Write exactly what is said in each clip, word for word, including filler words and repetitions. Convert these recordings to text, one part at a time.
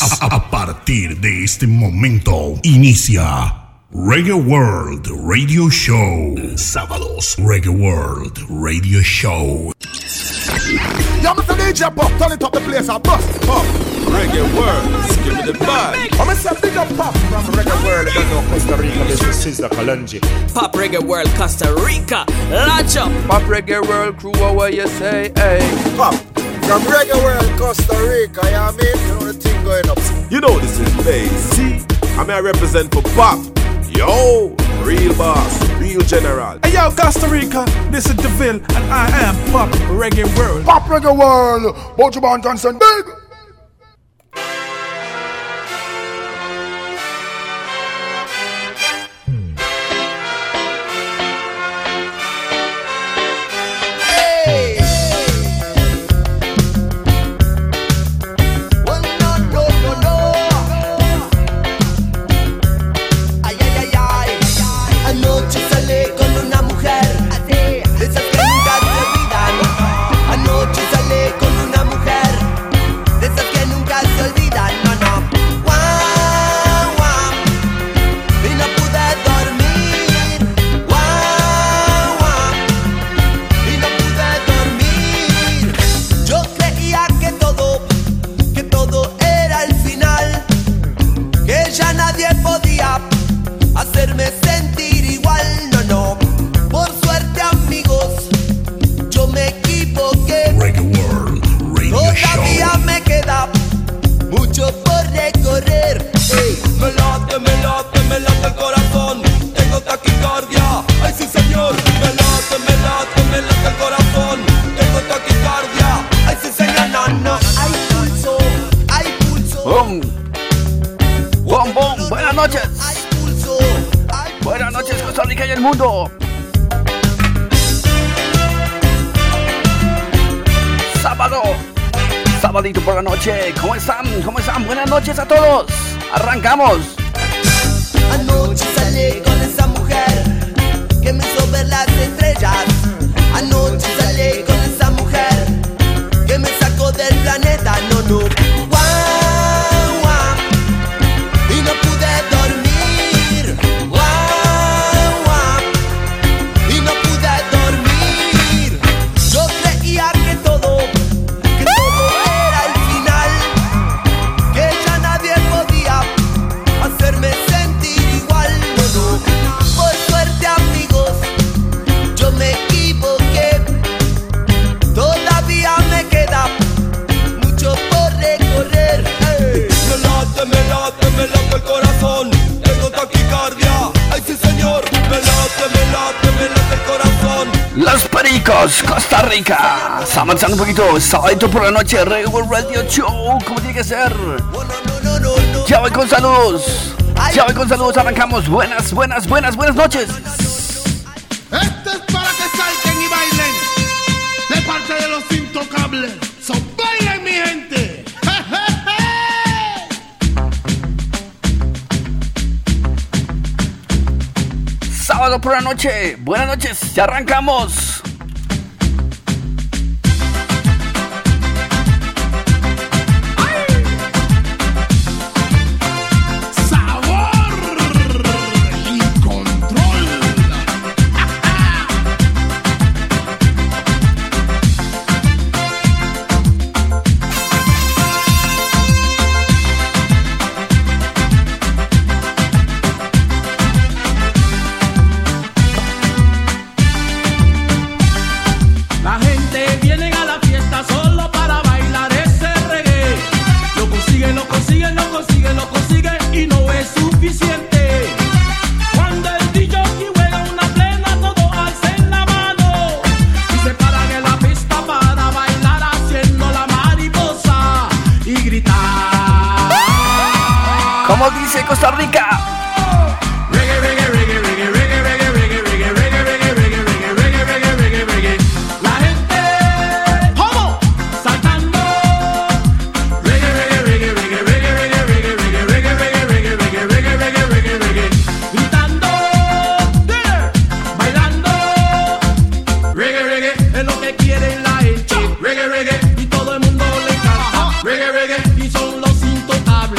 A, a, a partir de este momento inicia Reggae World Radio Show. Sábados, Reggae World Radio Show. Yeah, Mister D J Pop, turn it up the place, I bust Pop. Reggae World, give me the vibe. I'm Mister Big Pop from Reggae World, I know Costa Rica, this is the Colombian. Pop Reggae World, Costa Rica, launch up. Pop Reggae World, crew, what you say, hey. Pop, from Reggae World, Costa Rica, you know what I mean? You know the thing going up. You know this is Bass, I'm here represent for Pop. Yo, real boss, real general. Hey yo, Costa Rica, this is DeVille, and I am Pop Reggae World. Pop Reggae World, Bojabon Johnson, big! ¿Cómo están? ¿Cómo están? Buenas noches a todos. Arrancamos. Anoche salí con esa mujer que me hizo ver las estrellas. Anoche salí con esa mujer que me sacó del planeta. No, no. Guau, guau. Y no pude dormir. Guau, guau. Y no pude dormir. Yo creía que todo, que todo era hacerme sentir igual, no, no. Por suerte, amigos, yo me equivoqué. Todavía me queda mucho por recorrer. Hey. Me late, me late, me late el corazón. Tengo taquicardia, ay sí señor. Me late, me late, me late el corazón. Los Pericos, Costa Rica. Está avanzando un poquito, sábado por la noche, Reworld Radio Show, como tiene que ser. Ya voy con saludos, ya voy con saludos, arrancamos, buenas, buenas, buenas, buenas noches. Este es para que salten y bailen, de parte de los intocables, so bailen mi gente. Sábado por la noche, buenas noches, ya arrancamos. Costa Rica. Reggae, reggae, reggae, reggae, reggae, reggae, reggae, reggae, reggae, reggae, reggae, reggae, reggae, reggae, reggae. La gente, ¿cómo? Saltando. Reggae, reggae, reggae, reggae, reggae, reggae, reggae, reggae, reggae, reggae, reggae, reggae, reggae, reggae. Gritando, bailando. Reggae, reggae, es lo que quiere la gente. Reggae, reggae, y todo el mundo le encanta. Reggae, reggae, y son los intocables.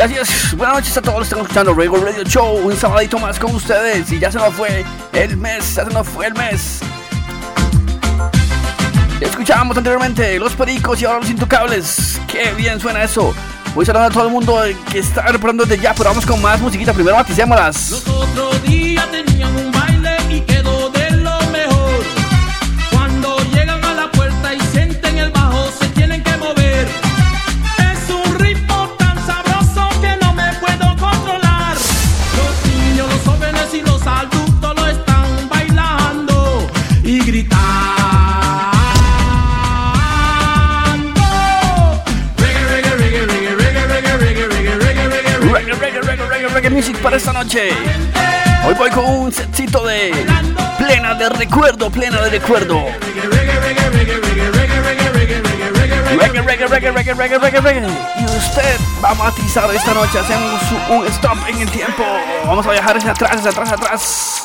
Y así es, buenas noches a todos, estamos escuchando Reggae World Radio Show, un sabadito más con ustedes. Y ya se nos fue el mes, ya se nos fue el mes. Escuchábamos anteriormente Los Pericos y ahora Los Intocables. Qué bien suena eso. Voy saludando a todo el mundo que está reparando desde ya, pero vamos con más musiquita. Primero maticémoslas. Los otros días tenían un baile y quedó de lo mejor. Cuando llegan a la puerta y sienten el bajo, se tienen que mover. Es un ritmo tan sabroso que no me puedo controlar. Los niños, los jóvenes y los adultos lo están bailando y gritando. Music para esta noche. Hoy voy con un setcito de plena de recuerdo, plena de recuerdo. Reggae, reggae, reggae, reggae, reggae, reggae, reggae. Y usted va a matizar esta noche. Hacemos un stop en el tiempo. Vamos a viajar hacia atrás, hacia atrás, hacia atrás.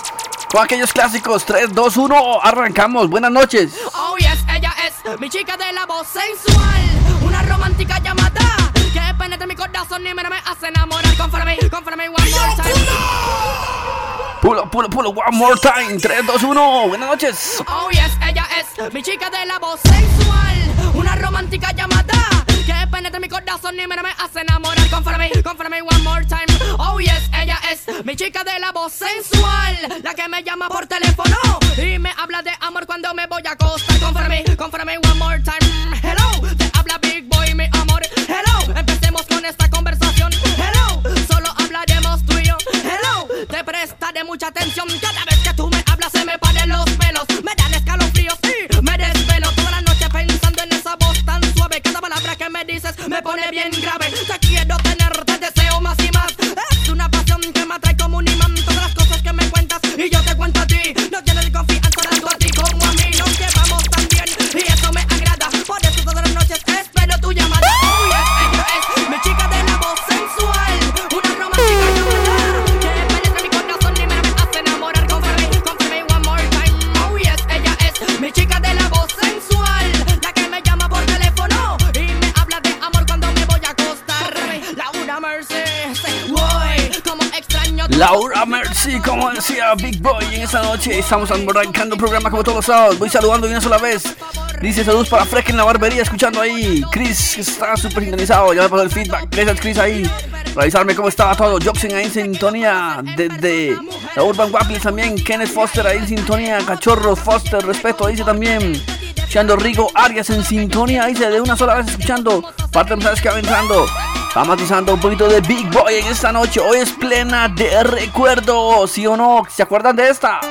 Con aquellos clásicos. tres, dos, uno. Arrancamos. Buenas noches. Oh, yes, ella es mi chica de la voz sensual. Una romántica llamada. Que penetre mi corazón ni me no me hace enamorar. Conforme, conforme, one more time. Pulo, pulo, pulo, one more time. Tres, dos, uno, buenas noches. Oh yes, ella es mi chica de la voz sensual. Una romántica llamada. Que penetre mi corazón ni me no me hace enamorar. Conforme, conforme, one more time. Oh yes, ella es mi chica de la voz sensual. La que me llama por teléfono y me habla de amor cuando me voy a acostar. Conforme, conforme, one more time. Hello, te habla Big Boy, mi amor. Hello, empecemos con esta conversación. Hello, solo hablaremos tú y yo. Hello, te prestaré mucha atención. Cada vez que tú me hablas se me paren los pelos. Me dan escalofríos y me desvelo. Toda la noche pensando en esa voz tan suave. Cada palabra que me dices me pone bien grave. Te quiero tener, te deseo más y más. Es una pasión que me atrae como un imán. Todas las cosas que me cuentas y yo te cuento a ti. No tienes confianza tanto a ti como a mí. Nos llevamos tan bien y eso me agrada. Por eso todas las noches espero tu llamada. Laura Mercy, como decía Big Boy, en esta noche estamos arrancando el programa como todos los sábados. Voy saludando de una sola vez. Dice saludos para Freck en la barbería, escuchando ahí. Chris, que está súper sintonizado, ya me pasó el feedback. Gracias Chris ahí, revisarme cómo estaba todo. Jobsen ahí en sintonía, desde la Urban Waffles también. Kenneth Foster ahí en sintonía, Cachorro Foster, respeto, dice también. Escuchando Rigo Arias en sintonía, dice de una sola vez escuchando. Parte de mensajes que avanzando. Está matizando un poquito de Big Boy en esta noche. Hoy es plena de recuerdos, ¿sí o no? ¿Se acuerdan de esta?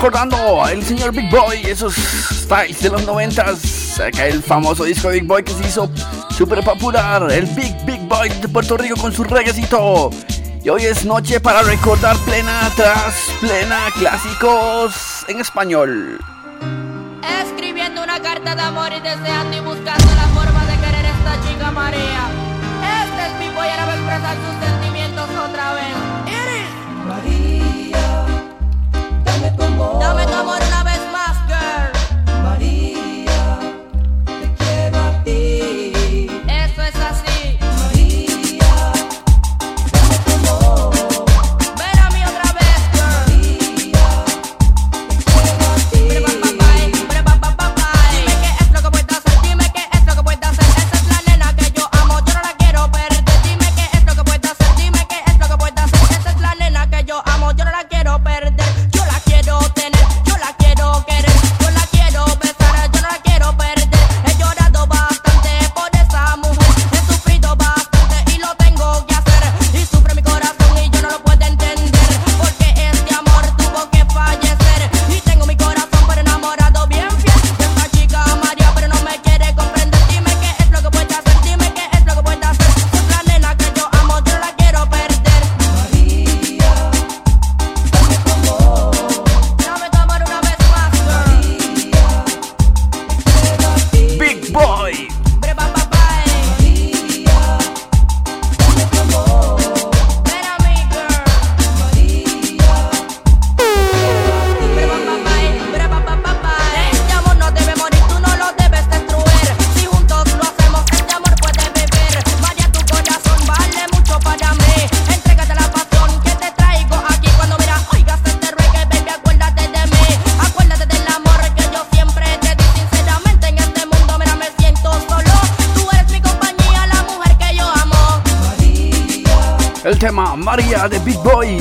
recordando el señor Big Boy, esos styles de los noventas, aquel famoso disco Big Boy que se hizo súper popular, el Big Big Boy de Puerto Rico con su reggaecito. Y hoy es noche para recordar plena tras plena clásicos en español. Escribiendo una carta de amor y deseando y buscando la forma de querer a esta chica María. Este es mi boy, ahora va a expresar sus sentimientos otra vez. María, dame tu amor. Dame tu amor una vez más, girl. María, te quiero a ti. Eso es así. María, dame tu amor. Ven a mí otra vez, girl. María, te quiero a ti. Dime qué es lo que puedes hacer, dime qué es lo que puedes hacer. Esa es la nena que yo amo, yo no la quiero perder. Dime qué es lo que puedes hacer, dime qué es lo que puedes hacer. Esa es la nena que yo amo, yo no la quiero perder. De Big Boy,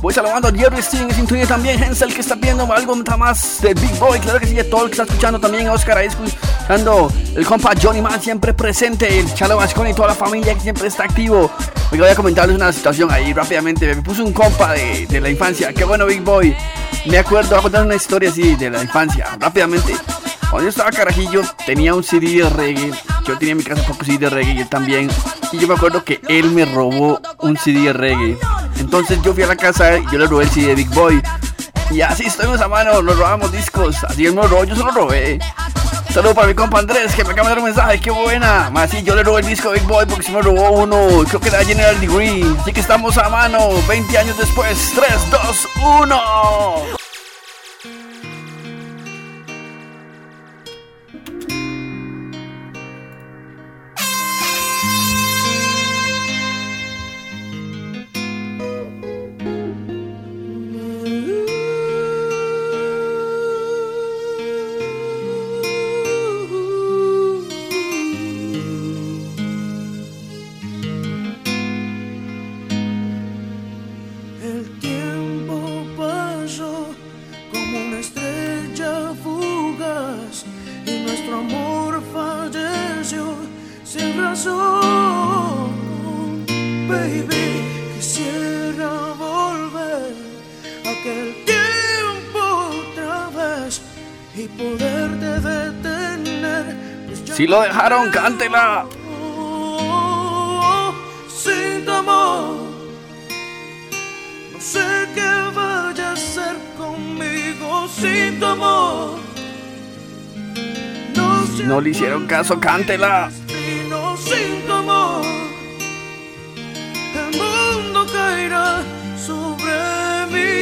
voy saludando a Jerry Sting en sintonía también. Hensel, que está viendo algo más de Big Boy, claro que sí. A todo el que está escuchando también, a Oscar, ahí escuchando el compa Johnny Man, siempre presente. El Chalo Vasconi y toda la familia que siempre está activo. Hoy voy a comentarles una situación ahí rápidamente. Me puso un compa de, de la infancia, qué bueno Big Boy. Me acuerdo, voy a contar una historia así de la infancia, rápidamente. Cuando yo estaba carajillo, tenía un C D de reggae. Yo tenía en mi casa un poco C D de reggae y él también. Y yo me acuerdo que él me robó un C D de reggae. Entonces yo fui a la casa y yo le robé el C D de Big Boy. Y así estuvimos a mano, nos robamos discos. Así él me lo robó, yo se lo robé. Saludos para mi compa Andrés, que me acaba de dar un mensaje, qué buena. Más sí, yo le robé el disco de Big Boy porque se me robó uno. Creo que era General Degree. Así que estamos a mano, veinte años después. tres, dos, uno. Si lo dejaron, cántela. Sin tu amor, no sé qué vaya a hacer conmigo. Sin tu amor, no, no le hicieron caso, cántela. Sin tu amor, el mundo caerá sobre mí.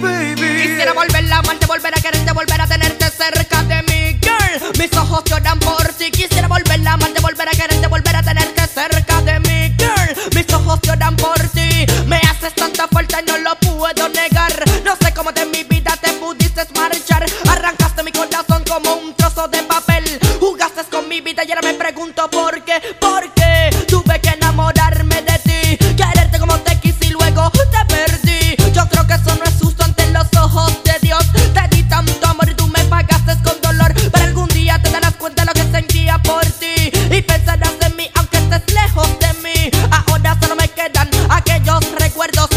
Baby, quisiera volver a amarte, volver a quererte, volver a tenerte cerca de mí, girl. Mis ojos lloran por ti. Quisiera volver a amarte, volver a quererte, volver a tenerte cerca de mí, girl. Mis ojos lloran por ti. Me haces tanta falta y no lo puedo negar. No sé cómo de mi vida te pudiste marchar. Arrancaste mi corazón como un trozo de papel. Jugaste con mi vida y ahora me pregunto por qué. ¿Por qué tuve que enamorarme de ti? Quererte como te quise y luego te perdí. Yo creo que eso no es justo ante los ojos de Dios. Te di tanto amor y tú me pagaste con dolor. Pero algún día te darás cuenta de lo que sentía por ti. Y pensarás en mí aunque estés lejos de mí. Ahora solo me quedan aquellos recuerdos.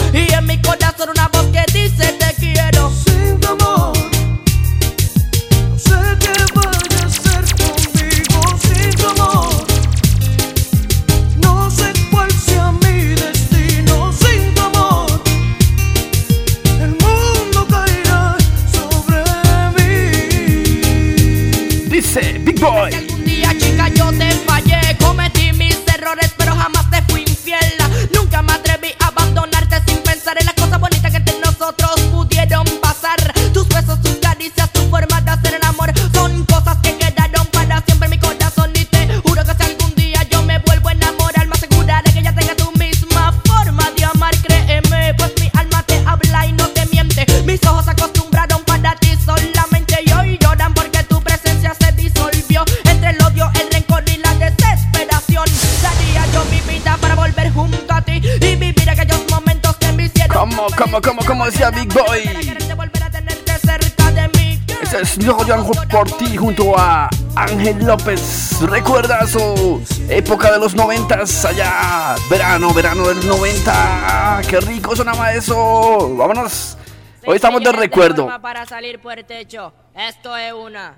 on, come on, come on, come on, decía Big Boy. Este es Nordian Group por ti junto a Ángel López. Recuerda su época de los noventas allá. Verano, verano del noventa. Qué rico sonaba eso. Vámonos. Hoy estamos de recuerdo. Para salir por el techo. Esto es una.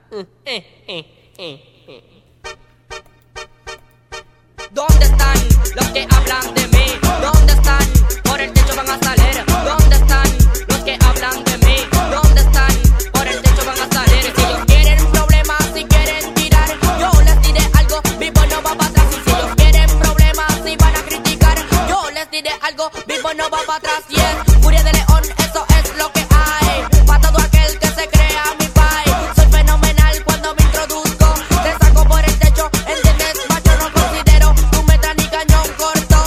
¿Dónde están los que hablan de mí? ¿Dónde están? Por el techo van a salir. ¿Dónde están los que hablan de mí? ¿Dónde están? Por el techo van a salir. Si ellos quieren problemas, si quieren tirar, yo les diré algo, vivo no va para atrás. Si ellos quieren problemas, si van a criticar, yo les diré algo, vivo no va para atrás. Y es furia de león, eso es lo que hay. Para todo aquel que se crea mi pai, soy fenomenal cuando me introduzco. Te saco por el techo, entiendes, macho, no considero tu meta ni cañón corto.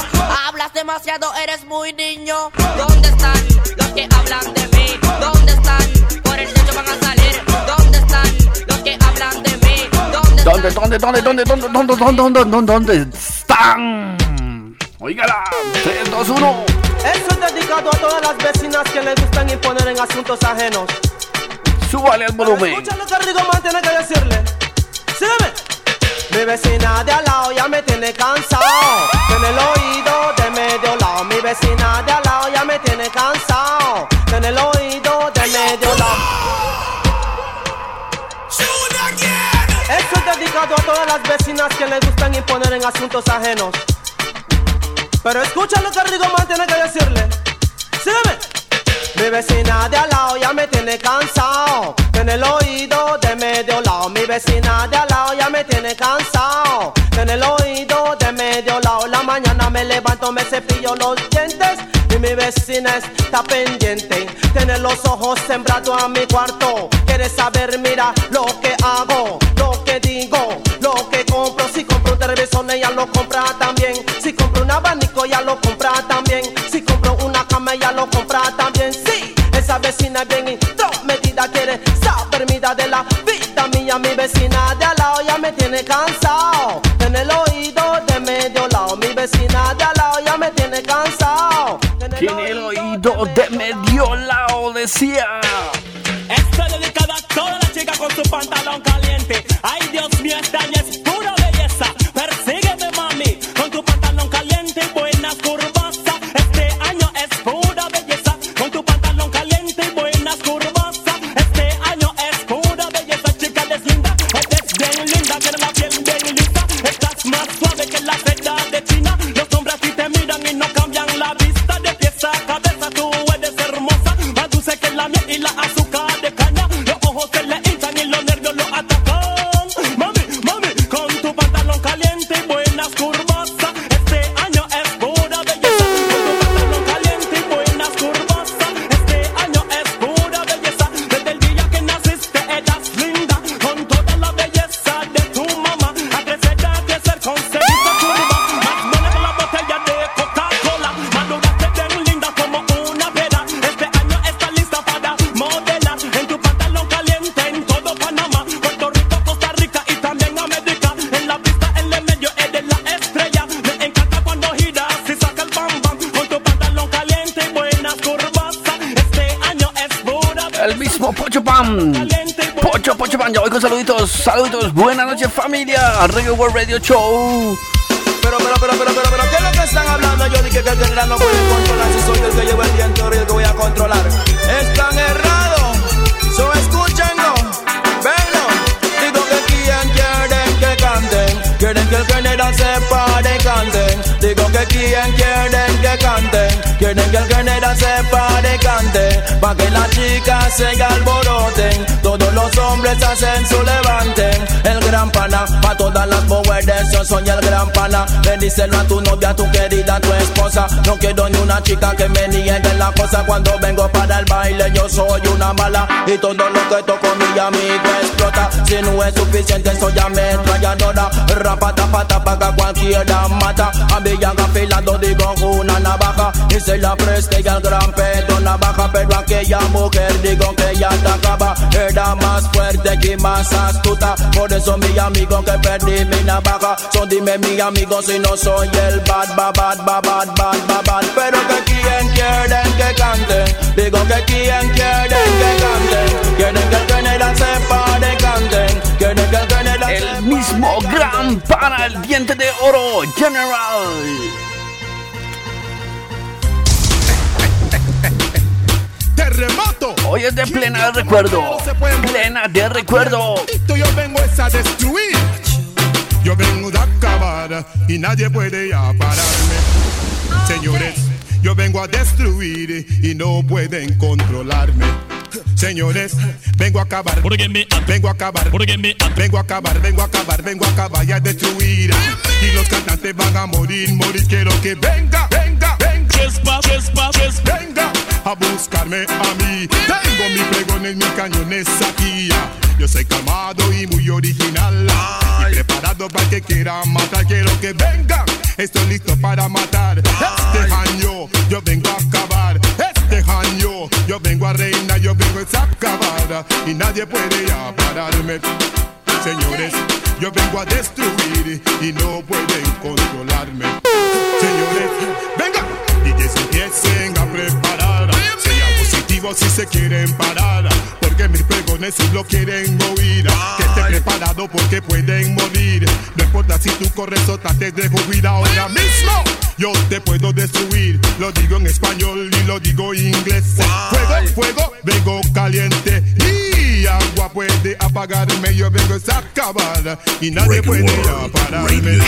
Hablas demasiado, eres muy niño. ¿Dónde están los que hablan de mí? ¿Dónde están? Por el techo van a salir. ¿Dónde están los que hablan de mí? ¿Dónde están? ¿Dónde, dónde, dónde, dónde, dónde, dónde, dónde, dónde, dónde están? Oígala, tres, dos, uno. Eso es dedicado a todas las vecinas que le gustan imponer en asuntos ajenos. Súbale al volumen. Escucha lo que Rigo Man tiene que decirle. Sígueme. Mi vecina de al lado ya me tiene cansado. En el oído de medio lado. Mi vecina de al lado ya me tiene cansado. En el oído de medio lado. Esto es dedicado a todas las vecinas que le gustan imponer en asuntos ajenos. Pero escucha lo que Rigo Man tiene que decirle. Sígueme. Mi vecina de al lado ya me tiene cansado. En el oído de medio lado. Mi vecina de al lado ya me tiene cansado. En el oído de medio lado. La mañana me levanto, me cepillo los dientes y mi vecina está pendiente. Tiene los ojos sembrados a mi cuarto. Quiere saber, mira lo que hago, lo que digo, lo que compro. Si compro un televisor ella lo compra también. Si compro un abanico ella lo compra también. Si compro una cama ella lo compra también. Sí, esa vecina es bien intrometida. Quiere saber mira de la vida mía. Mi vecina de al lado ya me tiene cansado. En el oído de medio lado. Mi vecina de al lado ya me tiene cansado. Tiene el oído de medio lado, decía. Esto es dedicado a toda la chica con su pantalón caliente. Ay, Dios mío, esta ya es pura belleza. Persígueme, mami, con tu pantalón caliente y buenas curvas. Este año es pura belleza. Con tu pantalón caliente y buenas curvas. Este año es pura belleza. Chica, eres linda, eres bien linda. Tienes la piel bien lisa. Estás más suave que la seda de China. Los hombres sí te miran y no cambian la vista. De pies a cabeza tú eres hermosa. Más dulce que la miel y la azúcar. Saluditos, saluditos, buenas noches familia, Reggae World Radio Show. Pero, pero, pero, pero, pero, pero, ¿qué es lo que están hablando? Yo dije que el general no puede controlar. Si soy el que lleva el viento, yo que voy a controlar. Están errados, so escúchenlo, venlo. Digo que quien quieren que canten, quieren que el general se pare y canten. Digo que quien quieren que canten, quieren que el general se pare y canten. Pa' que las chicas se alboroten. Todos los hombres hacen su levante. El gran pana, pa' todas las mujeres yo soy el gran pana. Bendícelo a tu novia, a tu querida, a tu esposa. No quiero ni una chica que me niegue la cosa. Cuando vengo para el baile yo soy una mala. Y todo lo que toco mi amigo explota. Si no es suficiente soy ametralladora. Rapata, pata, paga cualquiera mata. A mí ya afilado digo una navaja. Y se la preste y al gran pedo navaja. Pero aquella mujer digo que ya te acaba. Era más fuerte que más astuta. Por eso mi amigo que perdí mi navaja. So dime mi amigo si no soy el bad, bad, bad, bad, bad, bad, bad, bad. Pero que quien quieren que cante, Digo que quien quiere que canten, quieren que el general sepa de canten, quieren que el general sepa. El mismo gran para el diente de oro, General. Terremoto. Hoy es de plena de recuerdo, plena de recuerdo. Esto yo vengo es a destruir. Yo vengo de acabar y nadie puede ya pararme. Señores, yo vengo a destruir y no pueden controlarme. Señores, vengo a acabar, vengo a acabar, vengo a acabar, vengo a acabar, vengo a acabar y a destruir. Y los cantantes van a morir, morir. Quiero que venga, venga, venga, chespa, chespa, chespa, venga a buscarme a mí. Tengo mis pregones, mis cañones aquí. Yo soy calmado y muy original y preparado para que quiera matar. Quiero que venga, estoy listo para matar. Este año yo vengo a acabar, este año yo vengo a reinar. Yo vengo a acabar y nadie puede ya pararme. Señores, yo vengo a destruir y no pueden controlarme. Señores, venga y que se empiecen a preparar. Sean positivos si se quieren parar, porque mis pregones si lo quieren oír. Que esté preparado porque pueden morir. No importa si tú corres o trates de huir. Ahora mismo yo te puedo destruir. Lo digo en español y lo digo en inglés. Fuego, fuego, vengo caliente y agua puede apagarme. Yo vengo a acabar y nadie puede pararme.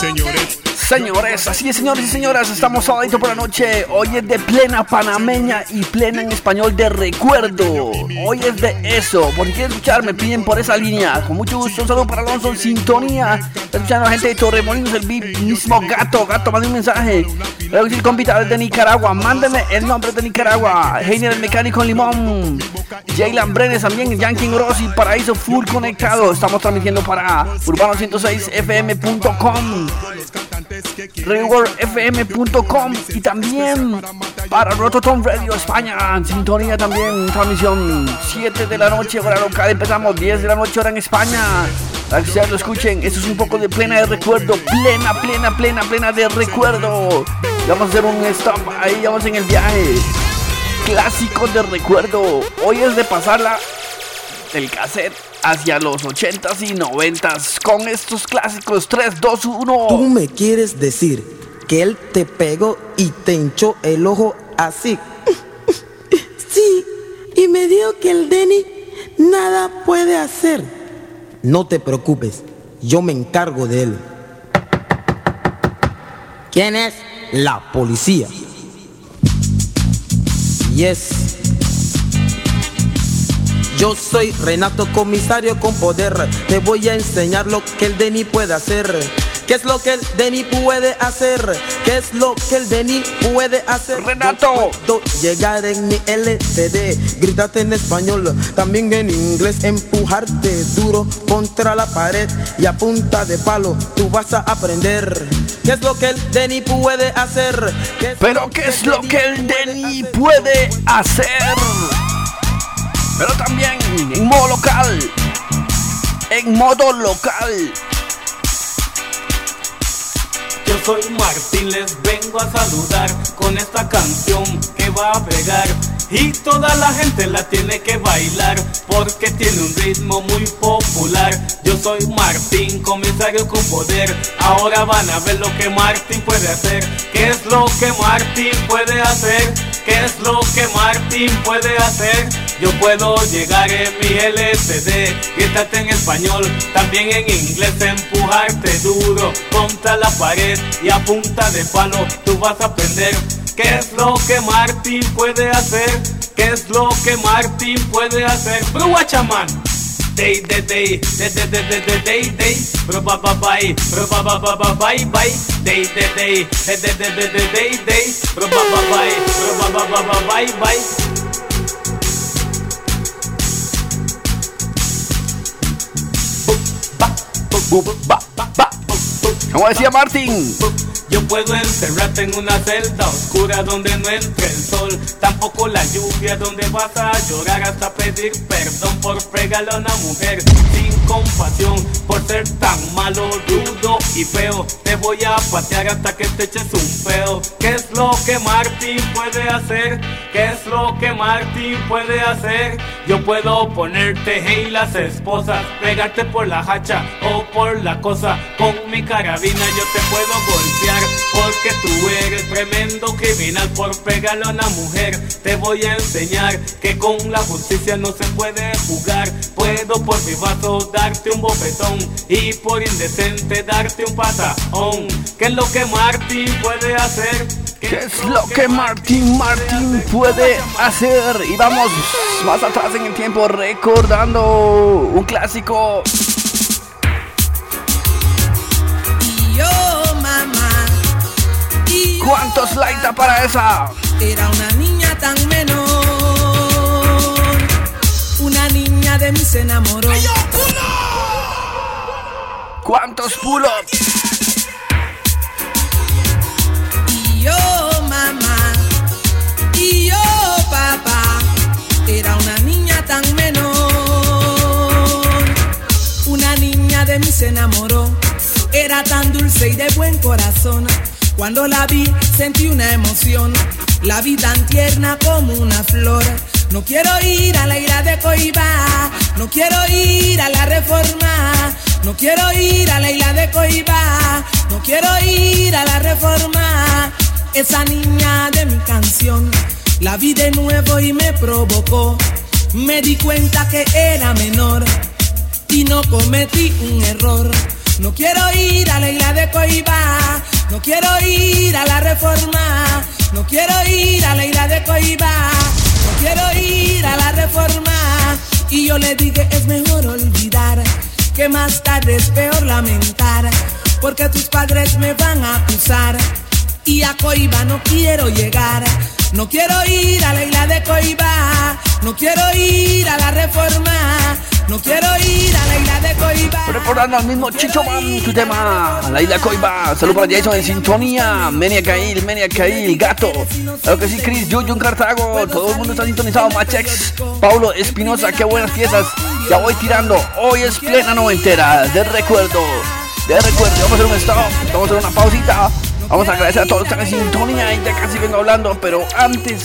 Señores, Señores, así es, señores y señoras, estamos sábado por la noche. Hoy es de plena panameña y plena en español de recuerdo. Hoy es de eso, porque quieren escuchar, me piden por esa línea. Con mucho gusto, un saludo para Alonso en sintonía. Está escuchando a la gente de Torremolinos, el mismo gato, gato, manda un mensaje. Luego el compita de Nicaragua, mándeme el nombre de Nicaragua. Heiner el mecánico en Limón, Jaylan Brenes también, Yankee Rossi, Paraíso Full Conectado. Estamos transmitiendo para urbano ciento seis f m punto com, ReWorld F M punto com y también para Rototom Radio España, sintonía también, transmisión siete de la noche hora local, empezamos diez de la noche hora en España, para que ustedes lo escuchen. Esto es un poco de plena de recuerdo, plena, plena, plena, plena de recuerdo. Vamos a hacer un stop, ahí vamos en el viaje, clásicos de recuerdo. Hoy es de pasarla del cassette hacia los ochentas y noventas con estos clásicos. Tres, dos, uno. Tú me quieres decir que él te pegó y te hinchó el ojo así. Sí, y me dijo que el Denny nada puede hacer. No te preocupes, yo me encargo de él. ¿Quién es? La policía. Yes. Yo soy Renato, comisario con poder. Te voy a enseñar lo que el Denny puede hacer. ¿Qué es lo que el Denny puede hacer? ¿Qué es lo que el Denny puede hacer? Renato, yo puedo llegar en mi L C D, gritarte en español, también en inglés, empujarte duro contra la pared y a punta de palo tú vas a aprender. ¿Qué es lo que el Denny puede hacer? ¿Qué Pero ¿qué es lo que el Denny puede hacer? Pero también en modo local, en modo local. Yo soy Martín, les vengo a saludar con esta canción que va a pegar y toda la gente la tiene que bailar porque tiene un ritmo muy popular. Yo soy Martín, comisario con poder, ahora van a ver lo que Martín puede hacer. ¿Qué es lo que Martín puede hacer? ¿Qué es lo que Martín puede hacer? Yo puedo llegar en mi L C D, gritarte en español, también en inglés, empujarte duro contra la pared y a punta de palo tú vas a aprender. ¿Qué es lo que Martín puede hacer? ¿Qué es lo que Martín puede hacer? ¡Bruachaman! Day, day, day, day, day, day, day, day, day, day, bro, ba, ba, bye, bro, ba, ba, ba, ba, bye, bye, day, day, day, day, day, day, day, day, day, day, bro, ba, ba, bye, bro, ba, ba, ba, ba, bye, bye. Como decía Martín, Yo puedo encerrarte en una celda oscura donde no entre el sol, tampoco la lluvia donde vas a llorar hasta pedir perdón por fregarle a una mujer sin compasión, por ser tan malo, rudo y feo. Te voy a patear hasta que te eches un peo. ¿Qué es lo que Martín puede hacer? ¿Qué es lo que Martín puede hacer? Yo puedo ponerte hey las esposas, pegarte por la hacha o por la cosa. Con mi carabina yo te puedo golpear, porque tú eres tremendo criminal por pegarle a una mujer. Te voy a enseñar que con la justicia no se puede jugar. Puedo por mi vaso darte un bofetón y por indecente darte un patadón. ¿Qué es lo que Martín puede hacer? ¿Qué es lo que Martín, Martín puede hacer? Y vamos más atrás en el tiempo recordando un clásico. ¿Cuántos likes para esa? Era una niña tan menor, una niña de mí se enamoró. ¿Cuántos pulos? Y yo mamá, y yo papá, era una niña tan menor, una niña de mí se enamoró. Era tan dulce y de buen corazón. Cuando la vi sentí una emoción, la vi tan tierna como una flor. No quiero ir a la ira de Coiba, no quiero ir a la reforma, no quiero ir a la ira de Coiba, no quiero ir a la reforma. Esa niña de mi canción, la vi de nuevo y me provocó. Me di cuenta que era menor y no cometí un error. No quiero ir a la isla de Coiba, no quiero ir a la reforma, no quiero ir a la isla de Coiba, no quiero ir a la reforma. Y yo le dije es mejor olvidar, que más tarde es peor lamentar, porque tus padres me van a acusar, y a Coiba no quiero llegar. No quiero ir a la isla de Coiba, no quiero ir a la reforma, no quiero ir a la isla de Coiba. Recordando al mismo Chicho Man, tu tema, la isla de Coiba. Salud para Jason en sintonía, Menia Cail, Menia Cail, Gato, claro que sí, Chris, Yuyun Cartago, todo el mundo está sintonizado, Machex, Paulo Espinosa, qué buenas piezas, ya voy tirando. Hoy es plena noventera, de recuerdo, de recuerdo, vamos a hacer un stop, vamos a hacer una pausita. Vamos a agradecer a todos los que están en sintonía y ya casi vengo hablando, pero antes,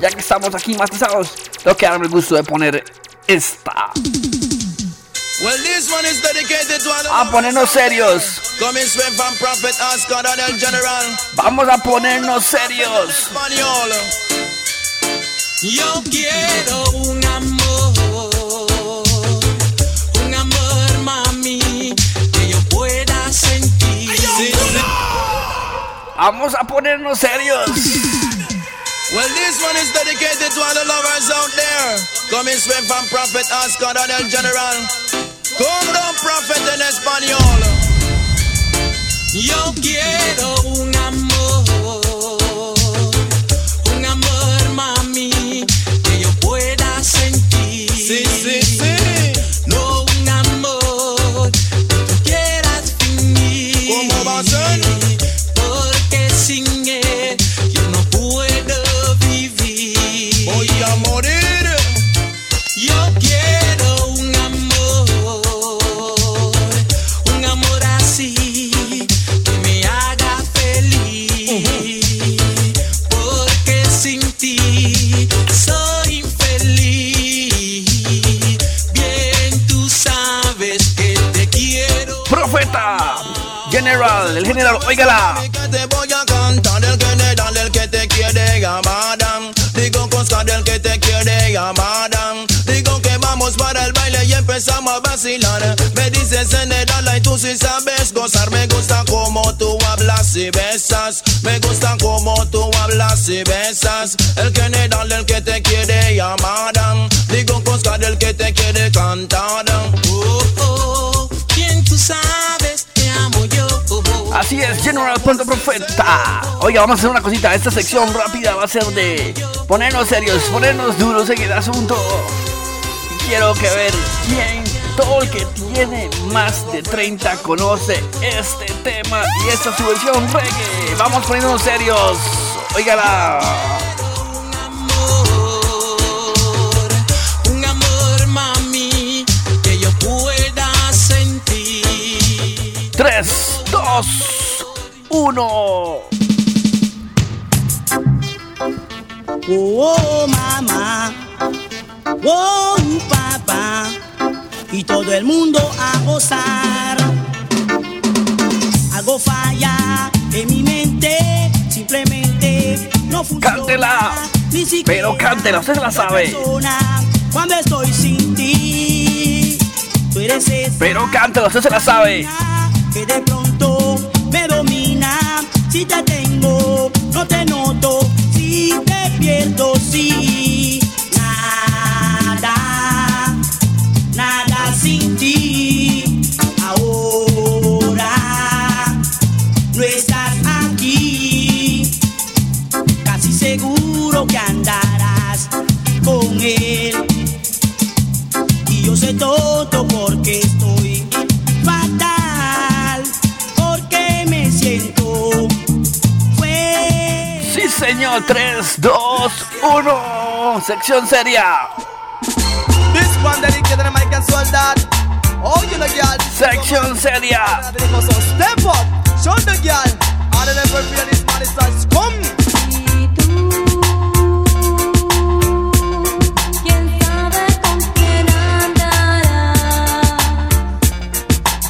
ya que estamos aquí matizados, tengo que darme el gusto de poner esta. Well, this one is dedicated to a ponernos serios. Coming straight from Prophet Oscar Daniel General. Vamos a ponernos serios. Yo quiero un amor, un amor, mami, que yo pueda sentir. Ay, vamos a ponernos serios. Well, this one is dedicated to all the lovers out there. Coming straight from Prophet Oscar Daniel General. Come down, Prophet en español. Yo quiero un amor, un amor, mami, que yo pueda sentir. Sí, sí, sí. No un amor que tú quieras fingir. ¿Cómo va a ser? General, el general, óigala. Que te voy a cantar el general, el que te quiere llamar. Digo cosas del que te quiere llamar. Digo que vamos para el baile y empezamos a vacilar. Me dices general y tú sí sabes gozar. Me gusta como tú hablas y besas. Me gusta como tú hablas y besas. El general, el que te quiere llamar. Digo cosas del que te quiere cantar. Oh, oh, ¿quién tú sabes? Así es, General Punto Profeta. Oiga, vamos a hacer una cosita. Esta sección rápida va a ser de ponernos serios, ponernos duros en el asunto. Quiero que ver quién Todo el que tiene más de treinta conoce este tema y esta es su versión reggae. Vamos poniéndonos serios. Óigala. Un amor, un amor, mami, que yo pueda sentir. Tres, dos, uno. Oh, mamá. Oh, papá. Y todo el mundo a gozar. Algo falla en mi mente, simplemente no funciona. Cántela, ni siquiera, pero cántela, usted la sabe. Persona, cuando estoy sin ti, tú eres esa, pero cántela, usted se la sabe. Que de pronto me domina. Si te tengo, no te noto. Si te pierdo, sí. Sin ti, ahora no estás aquí. Casi seguro que andarás con él. Y yo sé todo porque estoy fatal, porque me siento fuerte. Sí, señor, tres, dos, uno. Sección seria. This one dedicated to my soldat. Oh, you know, girl. Section seria. So step up, show the girl. All of them will feel this man is such scum. Y tú, quién sabe con quién andarás.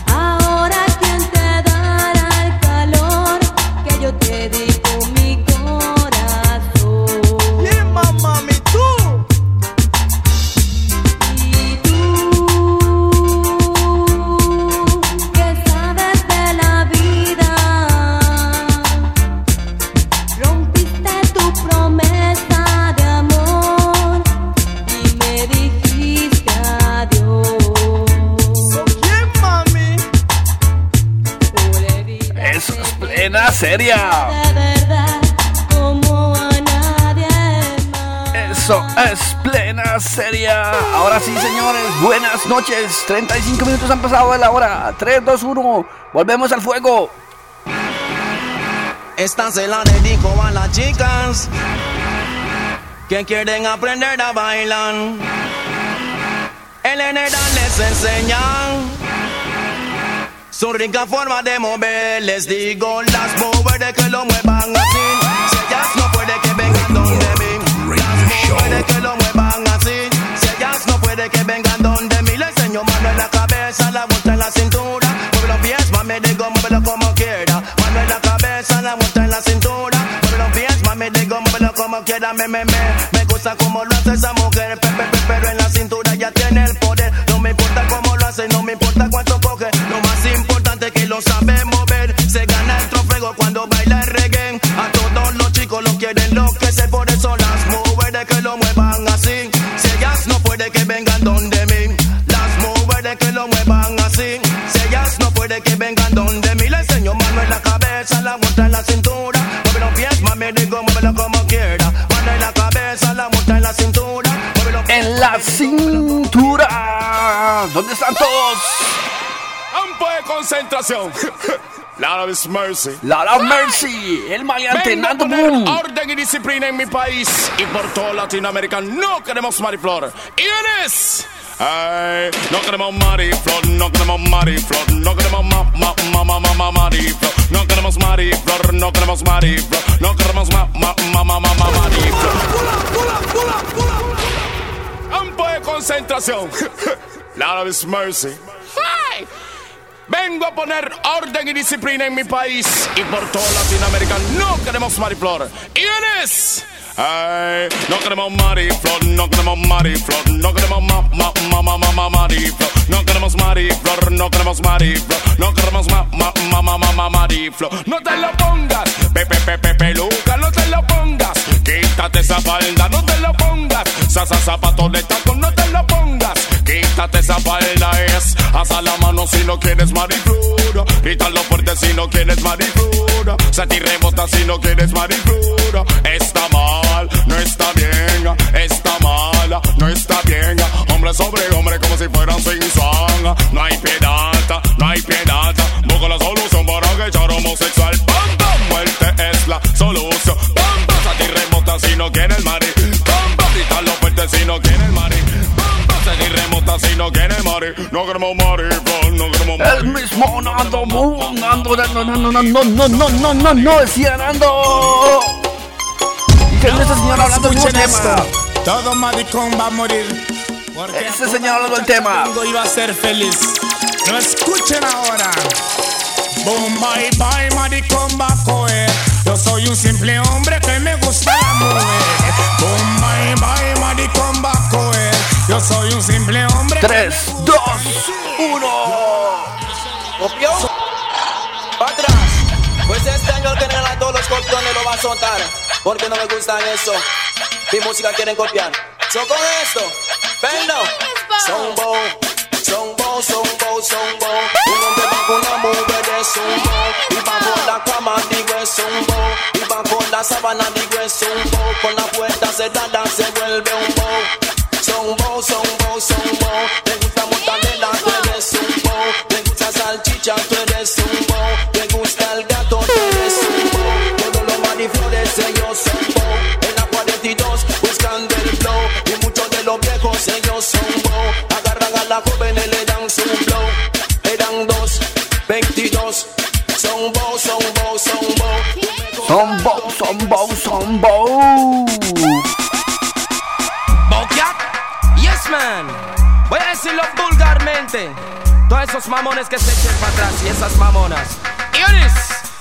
Ahora quién te dará el calor que yo te di con mi corazón. Yeah, mamá, mi tú. Seria. De verdad, como a nadie más. Eso es plena seria. Ahora sí, señores, buenas noches. treinta y cinco minutos han pasado de la hora. tres, dos, uno. Volvemos al fuego. Esta se la dedico a las chicas que quieren aprender a bailar. El general les enseña su rica forma de mover. Les digo las mujeres que lo muevan así. Si ellas no puede que vengan donde mí. Las mujeres que lo muevan así. Si ellas no puede que vengan donde mí. Le enseño mano en la cabeza, la vuelta en la cintura. Mueve los pies, mami, digo, muévelo como quiera. Mano en la cabeza, la vuelta en la cintura. Mueve los pies, mami, digo, muévelo como quiera. Me, me, me, me gusta como lo hace esa mujer. Pe, pe, pe, pero en la cintura ya tiene el poder. No me importa cómo lo hace, no me importa cuánto coge. No más importante que lo sabe mover. Se gana el trofeo cuando baila el reggae. A todos los chicos lo quieren lo que se. Por eso las mujeres que lo muevan así. Si ellas no puede que vengan donde mí. Las mujeres que lo muevan así. Si ellas no puede que vengan donde mí. Le enseño mano en la cabeza, la vuelta en la cintura. Mueve los pies, mami, digo, muévelo como quiera. Mano en la cabeza, la vuelta en la cintura. Mueve los pies, en la cintura. ¿Dónde están todos? De concentración. Lord of Mercy. Lord of Mercy. El maleante Nando Boom. Orden y disciplina en mi país y por toda Latinoamérica. No queremos mariflor. ¿Quién es? Ay, no queremos mariflor, no queremos mariflor, no queremos ma ma ma ma ma ma mariflor, no queremos mariflor, no queremos mariflor, no queremos ma ma ma ma ma ma mariflor. Pula, pula, pula, pula. Campo de concentración. Lord of Mercy. Hey. Vengo a poner orden y disciplina en mi país y por toda Latinoamérica. No queremos mariflor. ¿Quién es? Ay, no queremos mariflor, no queremos mariflor, no queremos ma ma ma ma ma ma mariflor, no queremos mariflor, no queremos mariflor, no queremos ma ma ma ma ma ma mariflor. No te lo pongas, pepe pepe peluca, no te lo pongas. Quítate esa falda, no te lo pongas. Sasa zapatos de taco, no te lo pongas. Quítate esa falda, es haz la mano si no quieres mariflor. Grítalo fuerte si no quieres mariflor. Sentí rebota si no quieres mariflor. Está mal. No está bien, está mala, no está bien. Hombre sobre hombre como si fueran sing song. No hay piedad, no hay piedad. Busco la solución para que echar homosexual. ¡Bam, bam! Muerte es la solución. ¡Bam, bam! A ti remota si no quieres mari. ¡Bam, bam! Grítalo fuerte si no quieres mari. ¡Bam, bam! A ti remota si no quieres mari. No queremos mari, bro, no queremos mari. El mismo Nando Moon. Nando, no, no, no, no, no, no, no, no, no, decía Nando. Y que esta señora hablando mucho de esto. Todo maricón va a morir. Porque este señor habló del tema. Gringo iba a ser feliz. Lo escuchen ahora. Boom, bye, bye, maricón va a coger. Yo soy un simple hombre que me gusta la mujer. Boom, bye, bye, maricón va a coger. Yo soy un simple hombre. tres, dos, uno. ¿Copió? Para atrás. Pues este año el general a todos los copiones lo va a soltar. Porque no me gustan eso. Mi música quieren copiar. Yo con esto. Perdón, zombo, zombo, zombo, zombo. Un hombre va con la mujer de zombo. Y va con la cama, digo es zombo. Y va con la sábana, digo es zombo. Con la puerta cerrada se vuelve un bow. Zombo, zombo, zombo. Te gusta mortadela, tú eres zombo. Te gusta salchicha, tú eres zombo. Te gusta el gato, tú eres zombo. Todos los maniflores, ellos zombo. En la cuarenta y dos buscando el flow. Y muchos de los viejos ellos son bo. Agarran a la joven y le dan su flow. Le dan dos, veintidós. Son bo, son bo, son bo. Son bo, son bo, son bo. Bocat, yes man. Voy a decirlo vulgarmente. Todos esos mamones que se echen para atrás y esas mamonas. Ionis,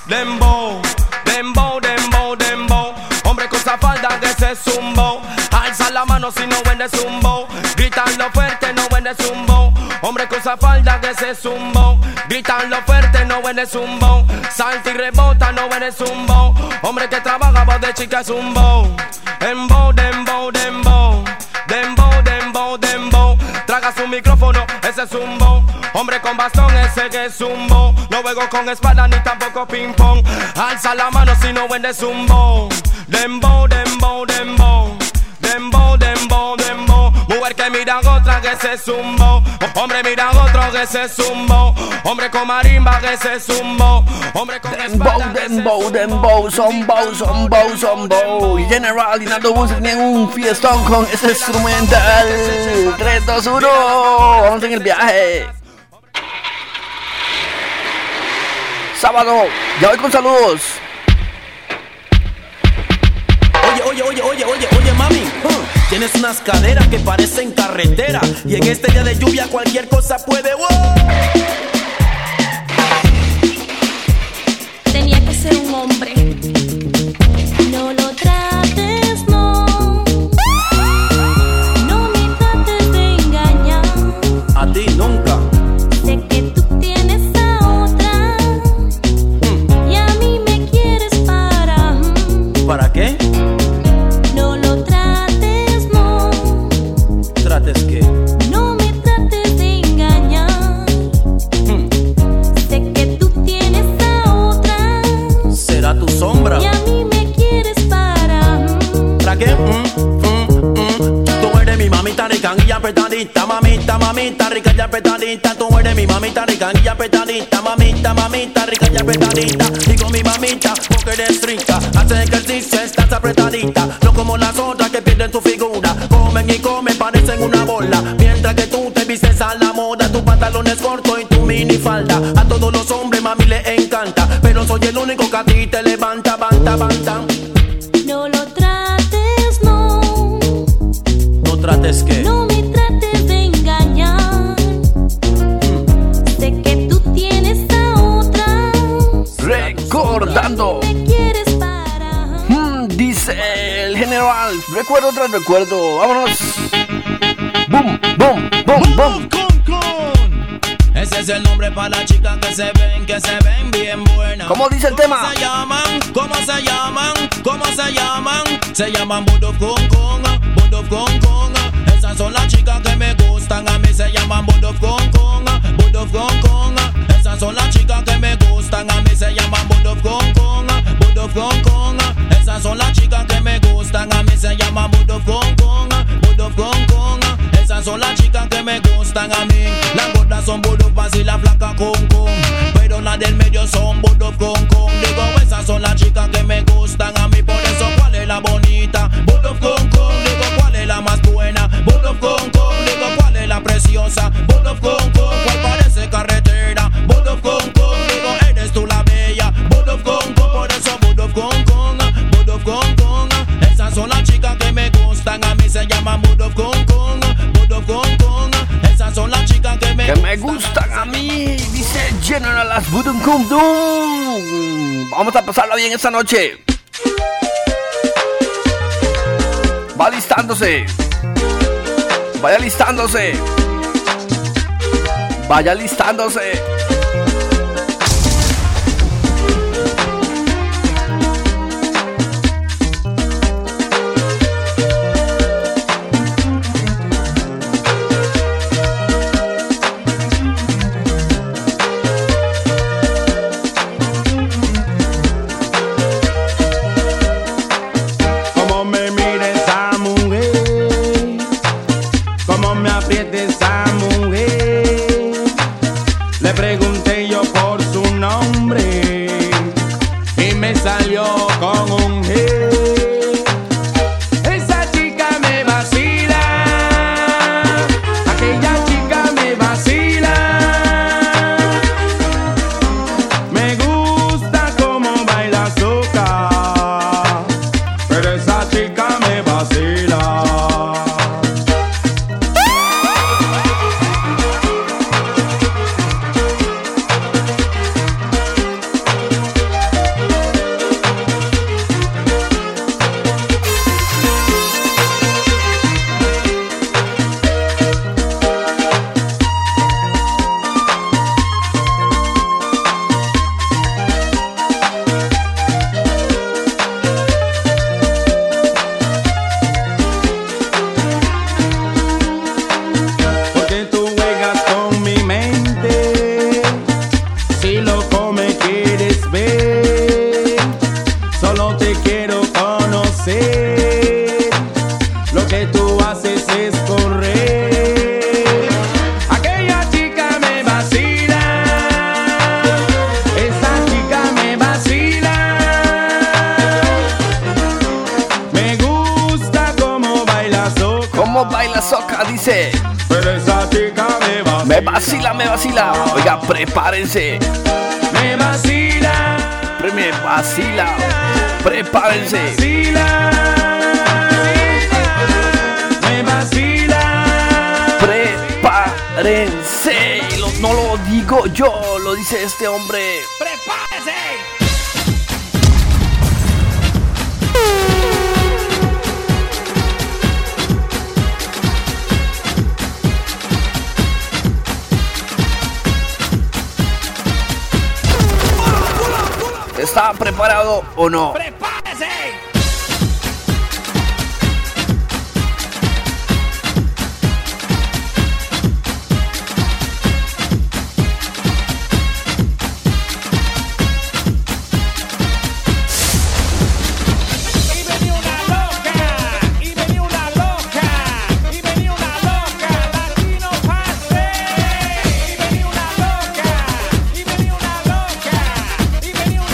dembow, dembow, dembow, dembow. Hombre con esa falda que se zumbó. Alza la mano si no vendes zumbo. Gritando fuerte no vendes zumbo. Hombre con esa falda que se zumbó. Gritando fuerte no vendes zumbo. Salta y rebota no vendes zumbo. Hombre que trabaja voz de chica zumbo. Dembow, dembow, dembow. Dembow, dembow, dembow. Traga su micrófono, ese es zumbo. Hombre con bastón, ese que es zumbo. No juego con espada ni tampoco ping pong. Alza la mano si no vendes zumbo. Dembow, dembow, dembow. Dembow, dembow, dembow. Mujer que mira otra que se zumbo. Hombre mira otro que se zumbo. Hombre con marimba que se zumbo. Hombre con dembow, dembow, dembow, zumbo, zumbo, zumbo. Y General y Nando Bus tienen un fiestón con ese instrumental. tres, dos, uno. Vamos en el viaje. Sábado, ya voy con saludos. Oye, oye, oye, oye, oye, mami, uh, tienes unas caderas que parecen carretera. Y en este día de lluvia cualquier cosa puede. ¡Wow! Tenía que ser un hombre. No lo trates, no. No me trates de engañar. A ti nunca. Sé que tú tienes a otra. Mm. Y a mí me quieres para. ¿Para qué? Sombra. Y a mí me quieres para. ¿Para qué? Mm, mm, mm. Tú eres mi mamita rica y apretadita. Mamita, mamita rica y apretadita. Tú eres mi mamita rica y apretadita. Mamita, mamita rica y apretadita. Digo mi mamita porque eres rica. Haces ejercicio, estás apretadita. No como las otras que pierden tu figura. Comen y comen, parecen una bola. Mientras que tú te vistes a la moda. Tus pantalones cortos y tu minifalda. A todos los hombres mami les encanta. Pero soy el único que a ti te levanta, banta, banta. No lo trates, no. No trates que. No me trates de engañar. Mm. Sé que tú tienes a otra. Recordando. Me quieres parar. Mm, dice el general. Recuerdo tras recuerdo. Vámonos. Boom, boom, boom, boom. Ese es el nombre para las chicas que se ven, que se ven bien buenas. ¿Cómo dice el tema? ¿Cómo se llaman? ¿Cómo se llaman? ¿Cómo se llaman? Se llaman Buduf Kong Kong, Buduf Kong Kong. Esas son las chicas que me gustan. A mí se llaman Buduf Kong Kong, Buduf Kong Kong. Esas son las chicas que me gustan. A mí se llaman Buduf Kong Kong, Buduf Kong Kong. Esas son las chicas que me gustan. A mí se llaman Buduf Kong Kong, Buduf Kong Kong. Esas son las chicas que me gustan a mí. son bolupas y la flaca con con. Pero las del medio son bolup con con. Digo, esas son las chicas que me gustan a mí. Por eso, ¿cuál es la bonita? Bolup con con. Digo, ¿cuál es la más buena? Bolup con con. Digo, ¿cuál es la preciosa? Bolup con con. ¿Cuál parece carretera? Bolup con con. Digo, eres tú la bella. Bolup con con. Por eso, bolup con con. Bolup con con. Esas son las chicas que me gustan a mí. Se llama bolup con con. Bolup con con. Esas son las chicas que me, que me gustan a mí, dice General Las Budum Cum Dum. Vamos a pasarla bien esta noche. Va listándose. Vaya listándose. Vaya listándose. Prepárense. Me vacila. Me vacila. Prepárense. Me vacila. Me vacila. Prepárense. Y lo, no lo digo yo, lo dice este hombre. Prepárense. ¿Está preparado o no? ¡Prepárese! Y venía una loca, y venía una loca, y venía una loca, latino fase. Y venía una loca, y venía una loca, y venía una loca.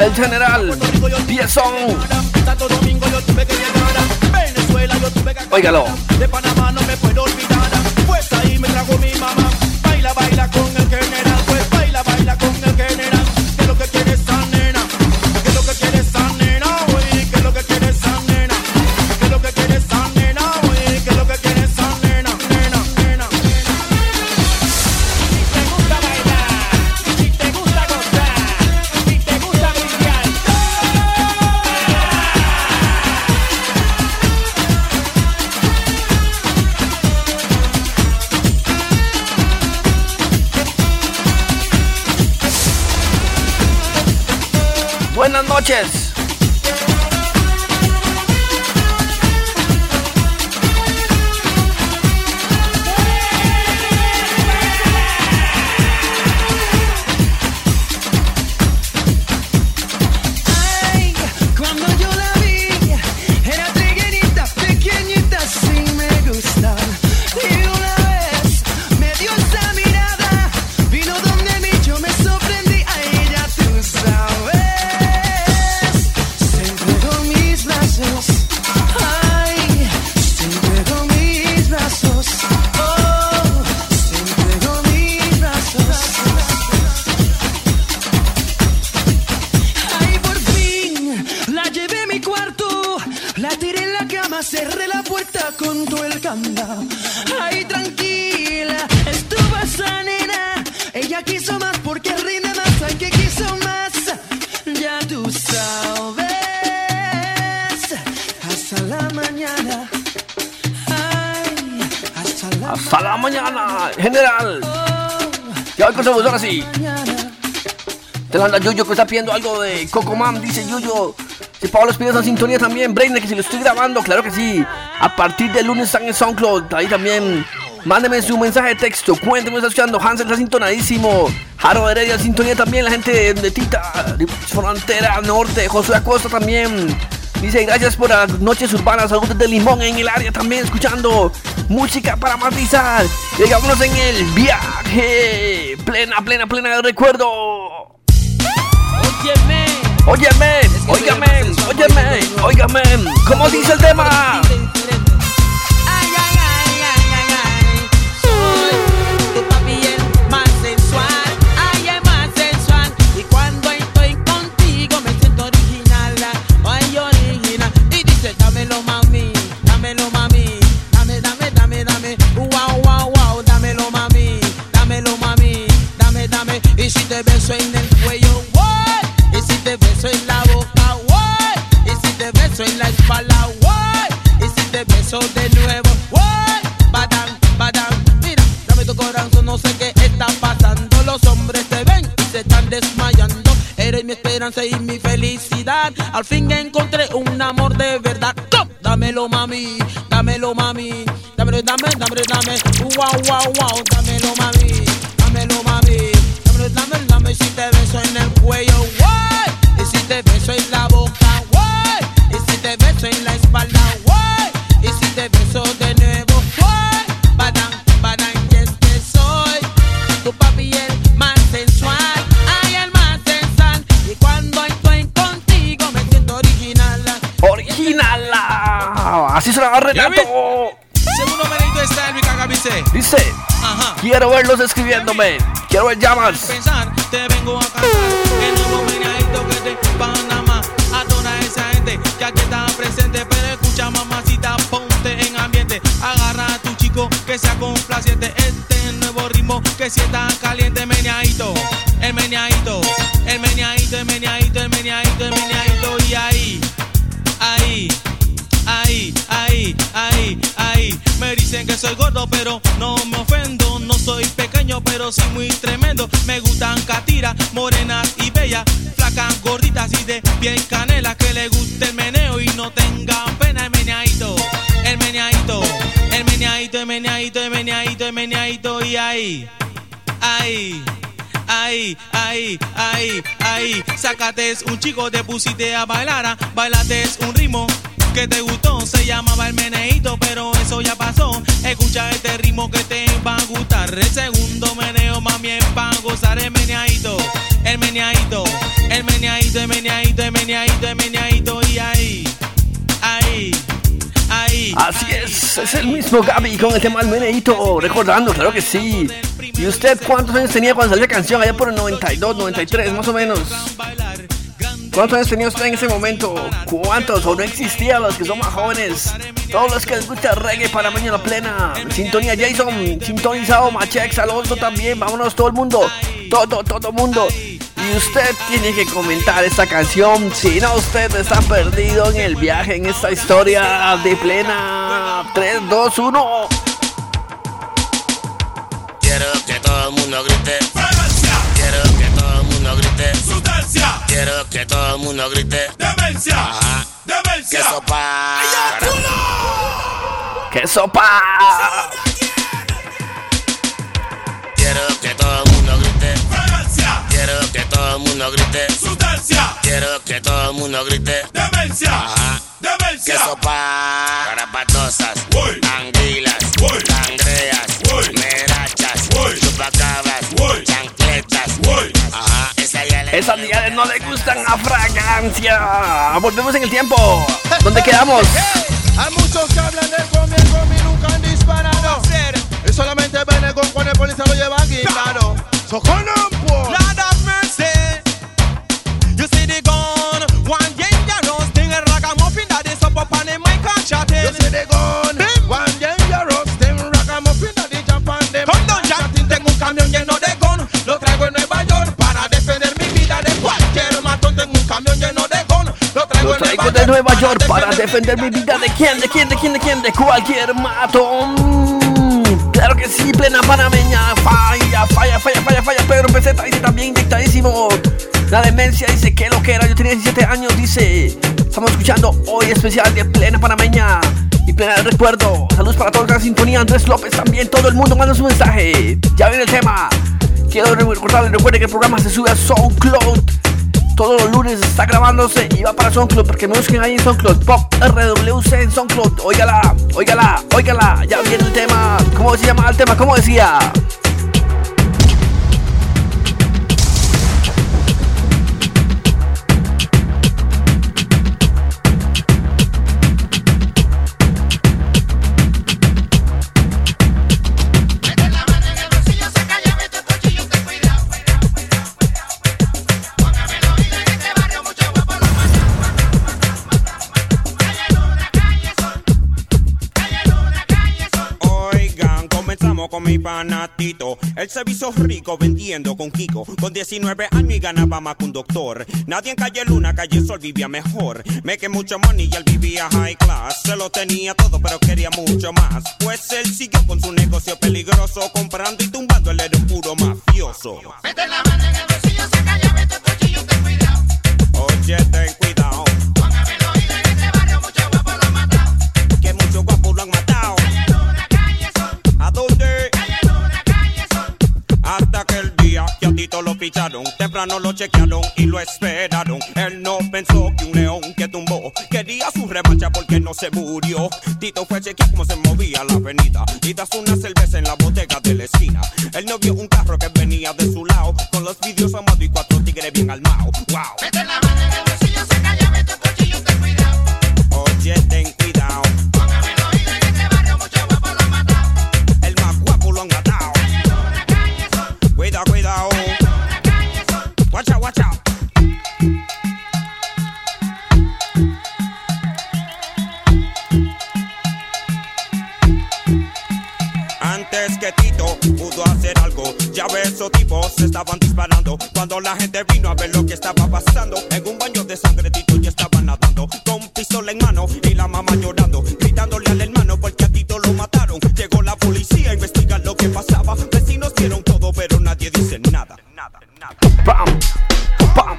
El General, Piezón. Óigalo. De Panamá no me puedo olvidar, pues ahí me trajo mi mamá. Baila, baila con el general, pues baila, baila con el general. Que lo que quiere esa nena, que lo que quiere esa nena, uy, que lo que quiere esa nena, que lo que quiere esa nena, uy, que lo que quiere esa nena, nena, nena, nena. Si te gusta bailar, si te gusta gozar, si te gusta brillar. Buenas noches. Ahora sí. Te la anda Yuyo que está pidiendo algo de Cocoman, dice Yuyo. Si Pablo Espinosa en sintonía también, Brainer, que si lo estoy grabando, claro que sí. A partir del lunes están en SoundCloud, ahí también. Mándeme su mensaje de texto, cuénteme, está escuchando. Hansel está sintonadísimo. Jaro Heredia en sintonía también, la gente de Tita, de Frontera Norte, José Acosta también. Dice, gracias por las noches urbanas, saludos de Limón en el área también, escuchando música para matizar. Llegámonos en el viaje, plena, plena, plena de recuerdo. Óyeme, óyeme, óigame, óyeme, óigame, ¿cómo dice el tema? Y mi felicidad, al fin encontré un amor de verdad. ¡Tom! Dámelo mami, dámelo mami, dámelo, dame, dame, dame, wow, wow, wow, dámelo mami, dámelo mami, dámelo, dame, dame, si te beso en el cuello, guay, y si te beso en la boca, guay, y si te beso en la espalda, guay, y si te beso de nuevo, guay, badán, badán, y es que soy tu papi el más sensual. Así sonaba Renato. Segundo mérito está el Vicagabice. Dice, ajá, quiero verlos escribiéndome, quiero ver llamas. Pensar, te vengo a cantar el nuevo meneadito que de Panamá. A toda esa gente ya que está presente, pero escucha mamacita, ponte en ambiente. Agarra a tu chico que sea complaciente, este nuevo ritmo que si está caliente. Meneadito, el meneadito, el meneadito, el meneadito, el meneadito, el meneadito. Y ahí, ahí, ahí, ahí, ahí, ahí. Me dicen que soy gordo, pero no me ofendo. No soy pequeño, pero sí muy tremendo. Me gustan catiras, morenas y bellas, flacas, gorditas y de piel canela, que le guste el meneo y no tengan pena. El meneadito, el meneadito, el meneadito, el meneadito, el meneadito, el meneadito. Y ahí, ahí, ahí, ahí, ahí, ahí. Sácate un chico, te pusiste a bailar, bailate un ritmo que te gustó, se llamaba el meneito, pero eso ya pasó. Escucha este ritmo que te va a gustar. El segundo meneo, mami, es para gozar. El meneadito, el meneadito, el meneadito, el meneadito, meneadito, el meneadito, el meneadito y ahí, ahí, ahí. Así es, es el mismo Gaby con el tema del meneadito, recordando, claro que sí. ¿Y usted cuántos años tenía cuando salió la canción? Allá por el noventa y dos, noventa y tres más o menos. ¿Cuántos años tenía usted en ese momento? ¿Cuántos? ¿O no existían los que son más jóvenes? Todos los que les gusta reggae para mañana la plena. Sintonía Jason, sintonizado Machex, Alonso también. Vámonos todo el mundo, todo, todo mundo. Y usted tiene que comentar esta canción. Si no, usted está perdido en el viaje, en esta historia de plena. tres, dos, uno. Quiero que todo el mundo grite. Quiero que todo el mundo grite. Sustancia. Quiero que todo el mundo grite. Demencia. Ajá. Demencia. Que sopa. Que sopa. Quiero que todo el mundo grite. Fragancia. Quiero que todo el mundo grite. Sustancia. Quiero que todo el mundo grite. Demencia. Ajá. Demencia. Que sopa. Carapatosas. Uy. Anguilas. Uy. Cangreas. Uy. Merachas. Uy. Chupacabras. Uy. Chancletas. Uy. Ajá. Esas liadas no le gustan a fragancia. Volvemos en el tiempo. ¿Dónde quedamos? Hay muchos que hablan del comer, comer y nunca han disparado. Y solamente ven el con el policía lo lleva aquí, claro. ¡Socorro! De Nueva York para defender mi vida. ¿De quién? ¿De quién? ¿De quién? ¿De quién? ¿De cualquier matón? Claro que sí, plena panameña. Falla, falla, falla, falla, falla. Pedro Peseta dice también inyectadísimo. La demencia dice que lo que era. Yo tenía diecisiete años, dice. Estamos escuchando hoy especial de plena panameña y plena de recuerdo. Saludos para todos en sintonía. Andrés López también. Todo el mundo manda su mensaje. Ya viene el tema. Quiero recordarles, recuerden que el programa se sube a SoundCloud. Todos los lunes está grabándose y va para SoundCloud, porque me busquen ahí en SoundCloud, Pop R W C en SoundCloud. Óigala, óigala, óigala. Ya viene el tema. ¿Cómo se llama el tema? ¿Cómo decía? Con mi panatito, él se hizo rico vendiendo con Kiko. Con diecinueve años y ganaba más que un doctor. Nadie en calle Luna, calle Sol vivía mejor. Me que mucho money y él vivía high class. Se lo tenía todo pero quería mucho más. Pues él siguió con su negocio peligroso, comprando y tumbando, él era un puro mafioso. Mete la mano en el bolsillo, saca llave, tu cuchillo, ten cuidado. Oye, ten cuidado. Póngame el oído, en este barrio mucho guapo lo han matado. Que mucho guapo lo han matado. ¿A dónde? Calle Luna, calle Sol. Hasta que el día que a Tito lo ficharon, temprano lo chequearon y lo esperaron. Él no pensó que un león que tumbó quería su revancha porque no se murió. Tito fue a chequear cómo se movía la avenida y das una cerveza en la bodega de la esquina. Él no vio un carro que venía de su lado con los vídeos amados y cuatro tigres bien armados. Wow. Mete la mano en el bolsillo, saca llave, tu cuchillo, ten cuidado. Oye, ten cuidado. Cuidado, cuidado. Watch out, watch out. Antes que Tito pudo hacer algo, ya esos tipos se estaban disparando. Cuando la gente vino a ver lo que estaba pasando, en un baño de sangre Tito ya estaba nadando, con pistola en mano y la mamá llorando, gritándole al hermano porque a Tito lo mataron. Llegó la policía a investigar lo que pasaba. Vecinos dieron todo pero nadie dice nada. Pam, pam,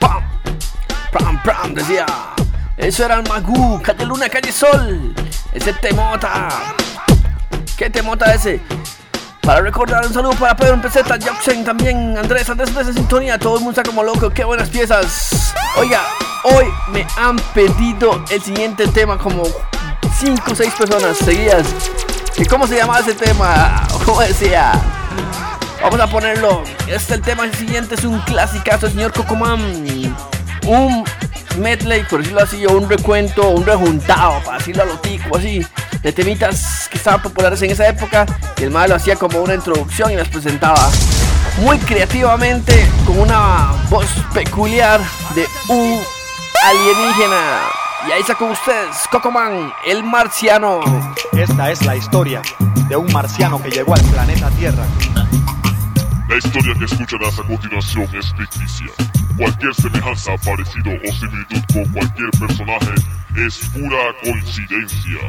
pam, pam, pam, decía. Eso era el Magú, Calle Luna, Calle Sol. Ese temota. ¿Qué temota ese? Para recordar, un saludo para Pedro Peseta, Jackson también, Andrés, Andrés, Andrés en sintonía. Todo el mundo está como loco, qué buenas piezas. Oiga, hoy me han pedido el siguiente tema como cinco o seis personas seguidas. ¿Y cómo se llamaba ese tema? ¿Cómo decía? Vamos a ponerlo. Este el tema, el siguiente es un clasicazo, el señor Cocoman. un medley, por decirlo así, o un recuento, un rejuntado, para decirlo a lo tico, así, de temitas que estaban populares en esa época, y el mae lo hacía como una introducción y las presentaba muy creativamente, con una voz peculiar de un alienígena. Y ahí sacó ustedes Cocoman, el marciano. Esta es la historia de un marciano que llegó al planeta Tierra. La historia que escucharás a continuación es ficticia. Cualquier semejanza, parecido o similitud con cualquier personaje es pura coincidencia.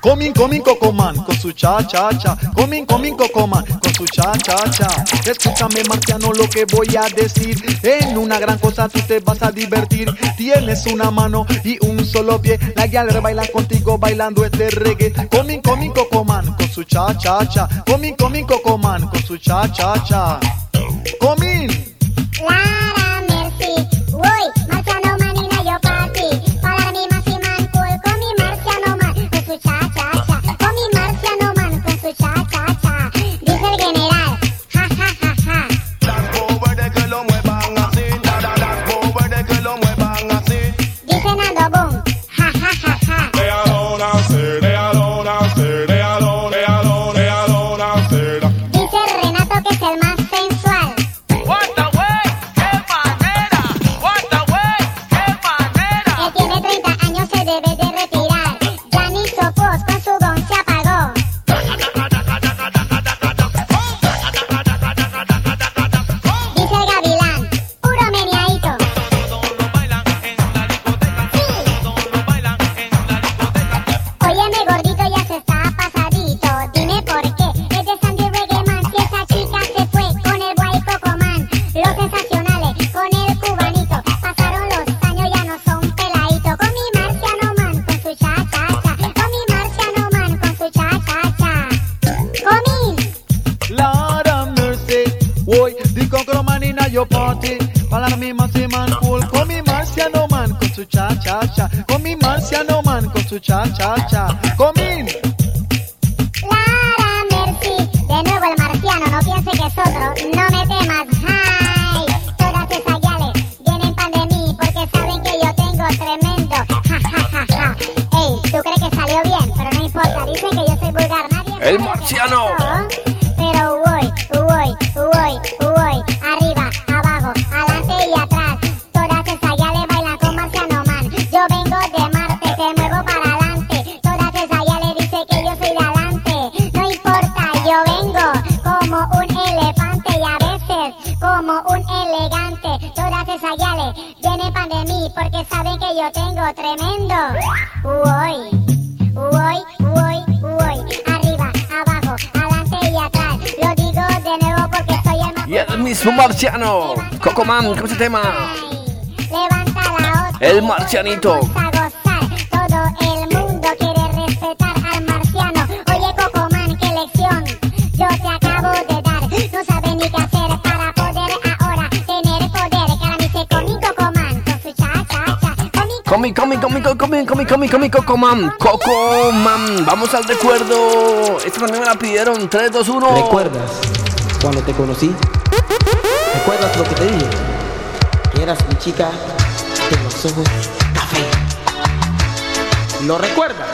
Comin, comin, Cocoman, con su cha-cha-cha. Comin, comin, Cocoman, con su cha-cha-cha. Escúchame, marciano, lo que voy a decir. En una gran cosa tú te vas a divertir. Tienes una mano y un solo pie. La galera baila contigo bailando este reggae. Comin, comin, Cocoman, con su cha-cha-cha. Comin, comin, Cocoman, con su cha-cha-cha. Comin. Cha-cha-cha, comín. Clara Mercy, de nuevo el marciano, no piense que es otro, no me temas. Ay, todas esas yales vienen pan de mí porque saben que yo tengo tremendo. Ja, ja, ja, ja. Ey, tú crees que salió bien, pero no importa, dicen que yo soy vulgar. Nadie el marciano. Pero voy, voy, voy, voy, arriba, abajo, adelante y atrás. Todas esas yales bailan con marciano man. Yo vengo de Marte, te muevo para. Como un elegante, todas esas yales vienen pan de mí porque saben que yo tengo tremendo. Uy, uy, uy, uy, arriba, abajo, adelante y atrás. Lo digo de nuevo porque soy el más. Y el mismo marciano, Cocoman, con ese tema. Levanta la otra. El marcianito. Comi, comi, comi, comi, comi, comi, comi, Cocoman, Cocoman. Vamos al recuerdo. Esta también me la pidieron. tres, dos, uno. ¿Recuerdas cuando te conocí? ¿Recuerdas lo que te dije? Que eras mi chica de los ojos café. ¿Lo recuerdas?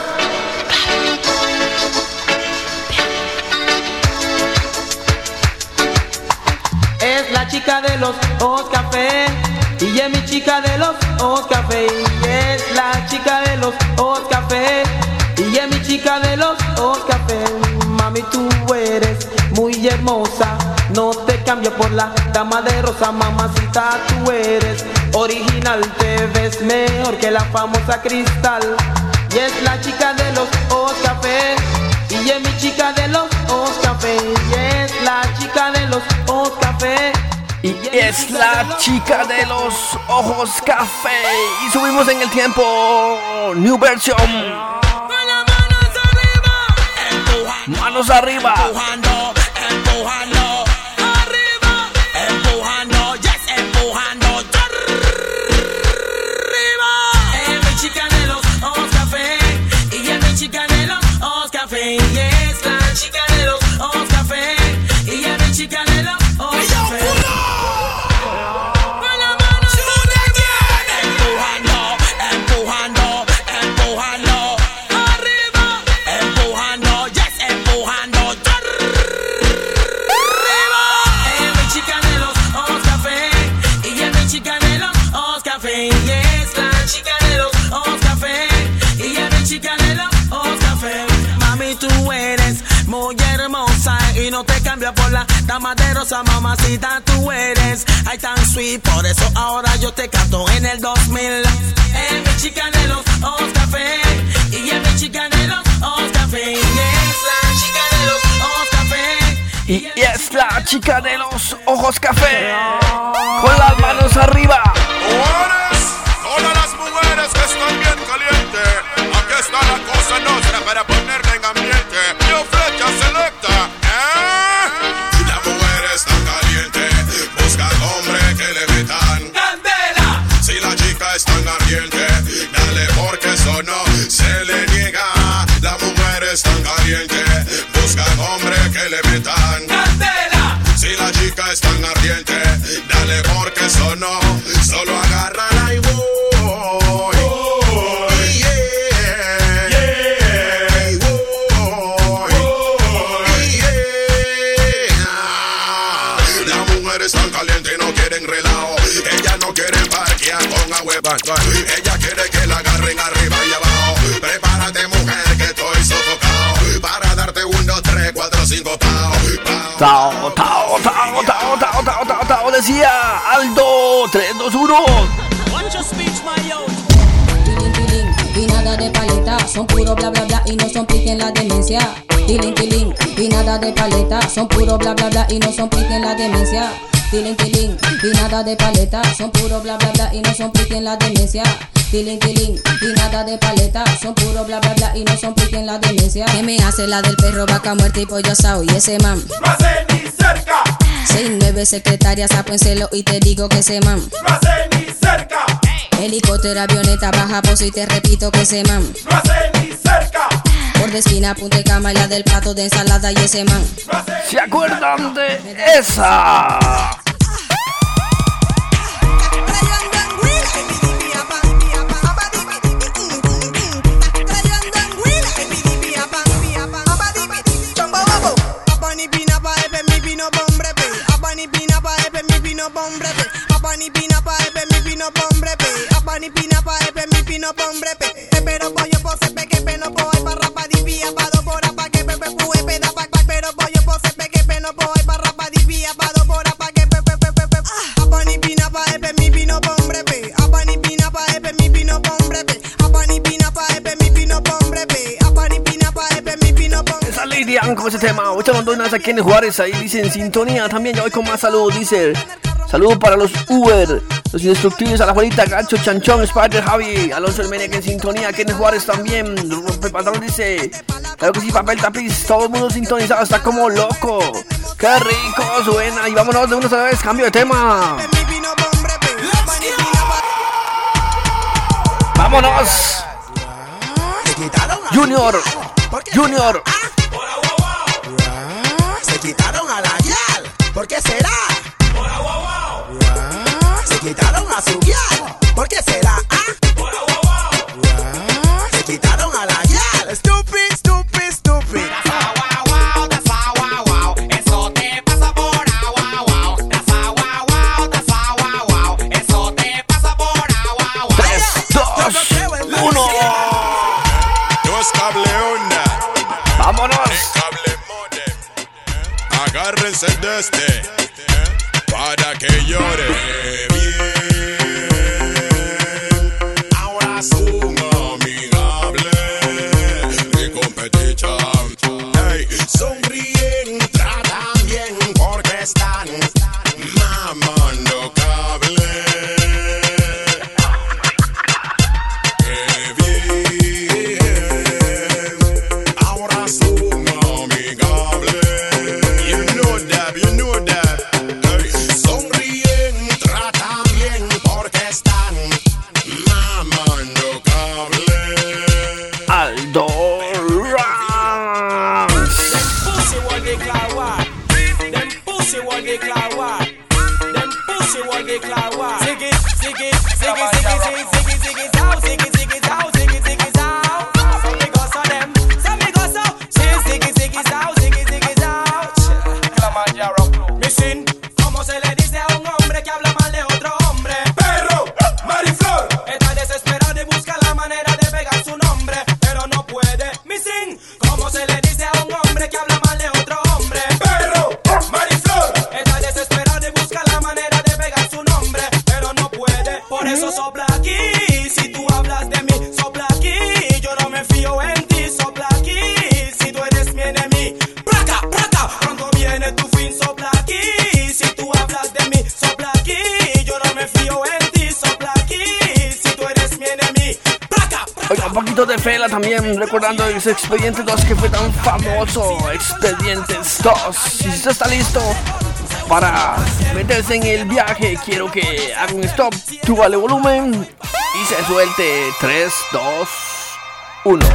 Es la chica de los ojos café. Y es mi chica de los ojos café, y es la chica de los ojos café, y es mi chica de los ojos café. Mami, tú eres muy hermosa, no te cambio por la dama de rosa. Mamacita, tú eres original, te ves mejor que la famosa Cristal. Y es la chica de los ojos café, y es mi chica de los ojos café, y es la chica de los ojos café. Y es la chica de los ojos café. Y subimos en el tiempo. New version. Manos arriba. Empujando, empujando. Arriba. Empujando, yes, empujando. Arriba. Es mi chica de los ojos café. Y es mi chica de los ojos café. Y es la chica de los ojos café. Y es mi chica de los ojos café. Con la mano, sube bien. hermosa mamacita tú eres. Ay, tan sweet, por eso ahora yo te canto en el dos mil. El mexicano de los ojos café. Y el mexicano de los ojos café. Y es la chica de los ojos café. Y, y es la chica de los ojos café. Con las manos arriba. Mujeres, todas las mujeres que están bien calientes. Aquí está la cosa nuestra para ponerla en ambiente. Yo flecha selecta. Están ardientes, dale porque eso no se le niega. La mujer está caliente, busca al hombre que le metan candela. Si la chica está ardiente, dale porque eso no, solo agárrala y voy. Ella quiere que la agarren arriba y abajo. Prepárate, mujer, que estoy sofocado. Para darte un, dos, tres, cuatro, cinco, pao. Tao, tao, tao, tao, tao, tao, tao, tao, decía Aldo. tres, dos, uno. Watch your speech, my yo. Y nada de paleta, son puro bla bla bla y no son pique en la demencia. Tilín, tilín, y nada de paleta, son puro bla bla bla y no son pique en la demencia. Tilín, tilín, y nada de paleta, son puro bla bla bla y no son pique en la demencia. Tilín, tilín, y nada de paleta, son puro bla bla bla y no son pique en la demencia. ¿Qué me hace la del perro, vaca muerta y pollo asado? Y ese man no hace ni cerca. Seis, nueve secretarias, apénselo y te digo que ese man no hace ni cerca. Helicóptero, avioneta, baja pozo y te repito que ese man no hace ni cerca. Por de esquina, punta de cama y la del plato de ensalada y ese man no hace. ¿Se acuerdan de esa? Esa lady anco ese tema, ahorita mandó unas aquí en Juárez, ahí dicen sintonía también, ya voy con más saludos, dice. Saludos para los Uber, los indestructibles, a la Juanita, Gacho, Chanchón, Spider, Javi, Alonso Hermenia, que en sintonía, Kenneth Juárez también, Rompe Pantalón dice, claro que sí, papel, tapiz, todo el mundo sintonizado, está como loco, qué rico suena, y vámonos de una sola vez, cambio de tema. Vámonos. Junior, Junior. Se quitaron a la yal, ¿por qué será? Quitaron a su guial, ¿por qué será? Ah, se quitaron a la guial. Stupid, stupid, stupid. Das agua, wow, das agua, wow. Eso te pasa por agua, wow. Das agua, wow, das agua, wow. Eso te pasa por agua, wow. tres, dos, uno. Dos cable onda. Vámonos. Cable modem. Agárrense de este para que llore. Está poquito de Fela también, recordando ese Expediente dos que fue tan famoso, Expedientes dos. Si usted está listo para meterse en el viaje, quiero que haga un stop, súbale volumen y se suelte. Tres, dos, uno.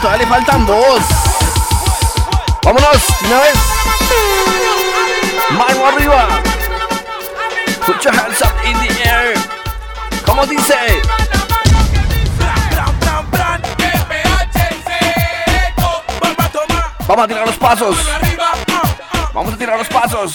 Todavía le faltan dos. Vámonos, una vez. Mano arriba. Put your hands up in the air. ¿Cómo dice? Vamos a tirar los pasos. Vamos a tirar los pasos.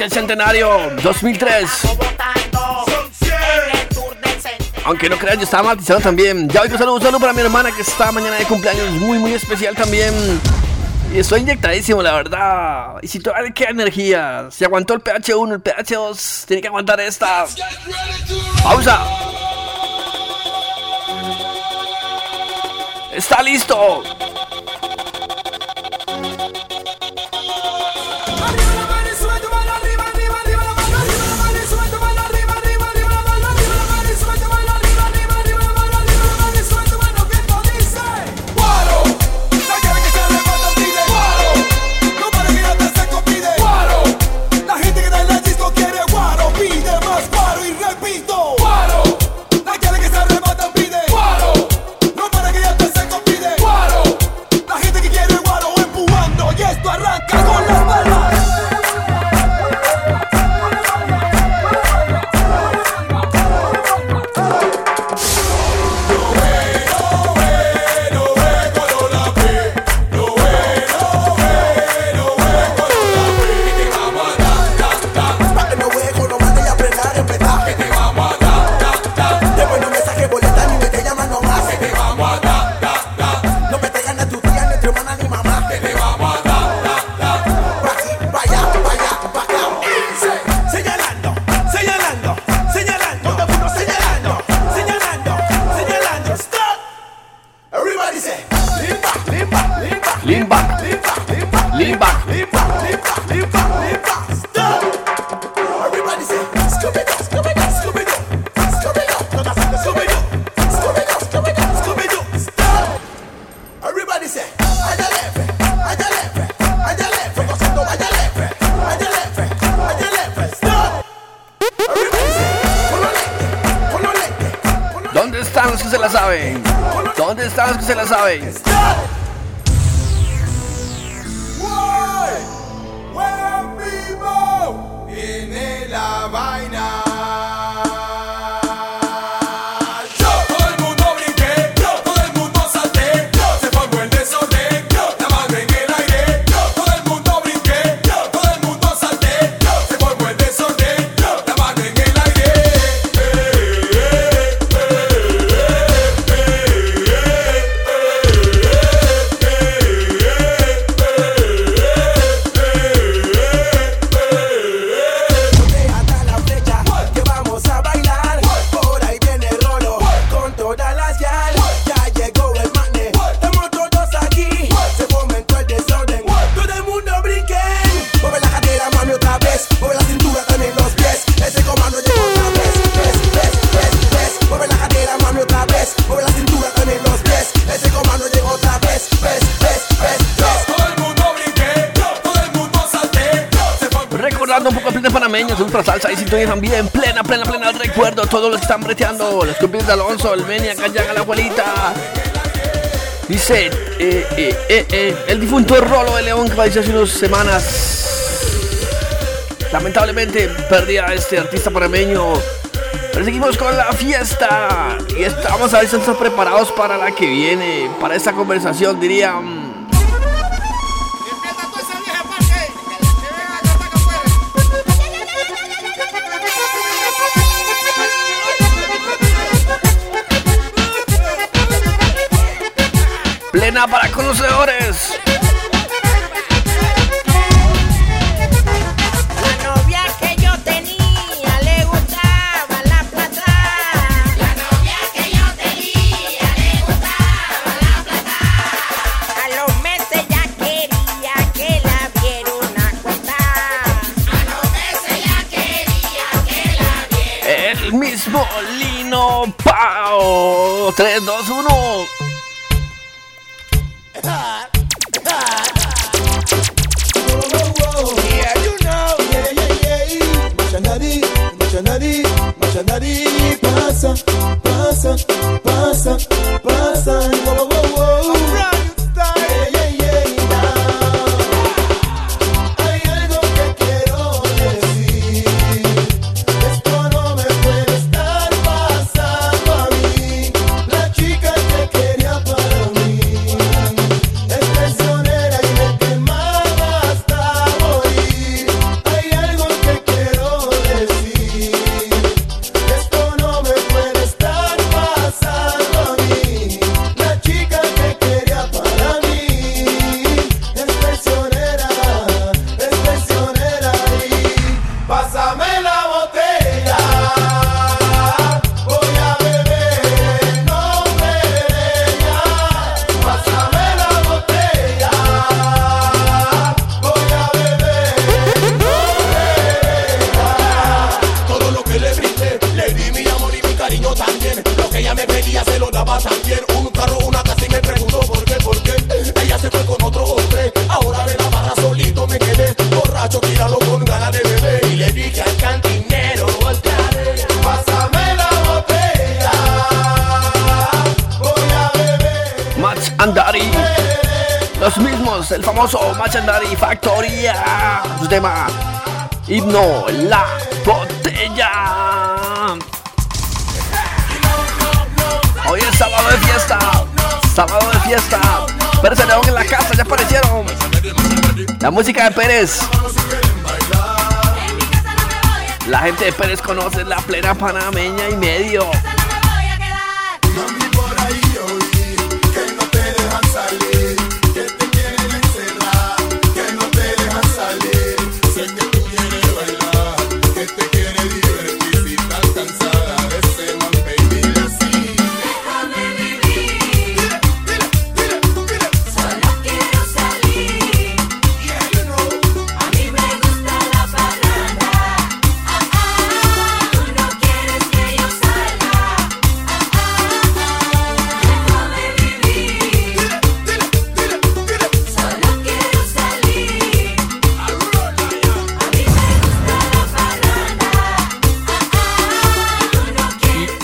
el centenario dos mil tres. Aunque no crean, yo estaba matizado también. Ya otro saludo, un saludo para mi hermana que está mañana de cumpleaños, muy muy especial también. Y estoy inyectadísimo, la verdad. Y si todavía queda energía, si aguantó el P H uno, el P H dos, tiene que aguantar esta. Pausa. Está listo. También plena, plena, plena el recuerdo. Todos los que están breteando, los compis de Alonso, el Benia, Callaga, la abuelita. Dice eh, eh, eh, eh, el difunto Rolo de León, que falleció hace unas semanas. Lamentablemente perdí a este artista panameño. Pero seguimos con la fiesta y estamos a ver si estamos preparados para la que viene, para esta conversación, dirían. Para conocedores. La novia que yo tenía le gustaba la plata. La novia que yo tenía le gustaba la plata. A los meses ya quería que la viera una cuenta. A los meses ya quería que la viera. El mismo Lino Pao. tres, dos, uno. Quería gustaba también un carro, una casa y me preguntó por qué, por qué. Ella se fue con otro hombre, ahora de la barra solito me quedé, borracho, tirado con ganas de beber. Y le dije al cantinero, voltearé, pásame la botella, voy a beber. Max Andari, los mismos, el famoso Max Andari Factoría, su tema, Himno, la botella. Hoy es sábado de fiesta, sábado de fiesta. Pérez León en la casa, ya aparecieron. La música de Pérez. La gente de Pérez conoce la plena panameña y medio.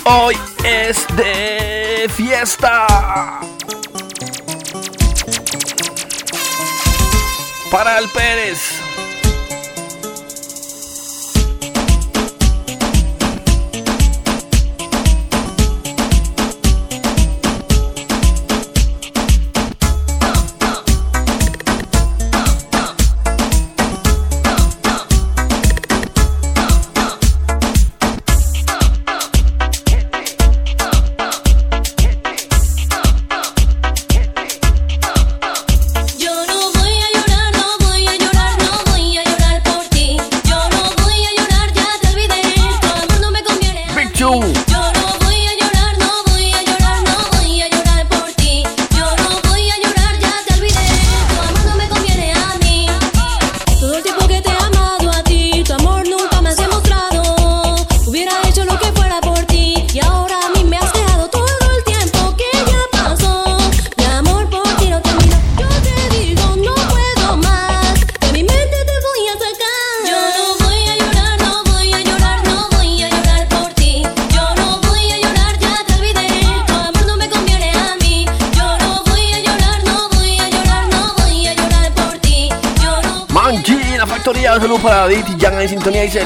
Hoy es de fiesta para el Pérez.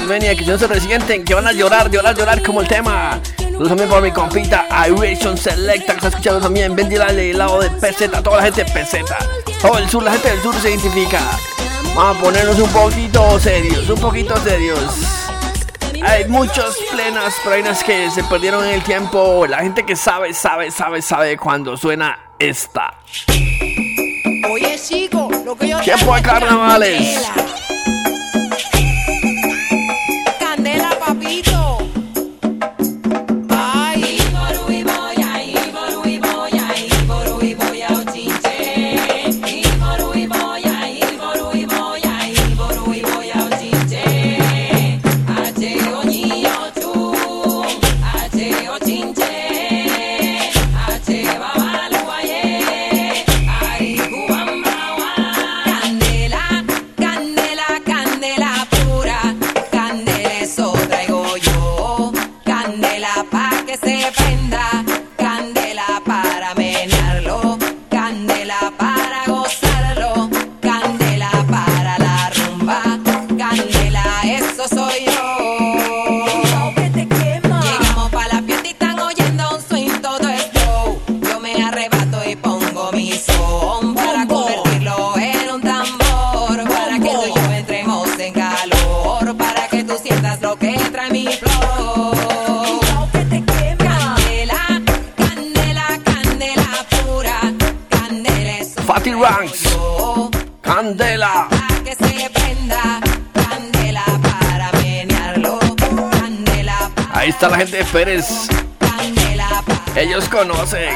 Venia, que si no se resienten, que van a llorar, llorar, llorar como el tema. Los amigos para mi compita Iration Selecta, que está escuchando también. Vendila el lado de Peseta, toda la gente de Peseta, todo el sur, la gente del sur se identifica. Vamos a ponernos un poquito serios, un poquito serios. Hay muchos plenas, pero hay unas que se perdieron en el tiempo. La gente que sabe, sabe, sabe, sabe cuando suena esta. Oye, chico, lo que yo tiempo de carnavales. Está la gente de Pérez. Ellos conocen.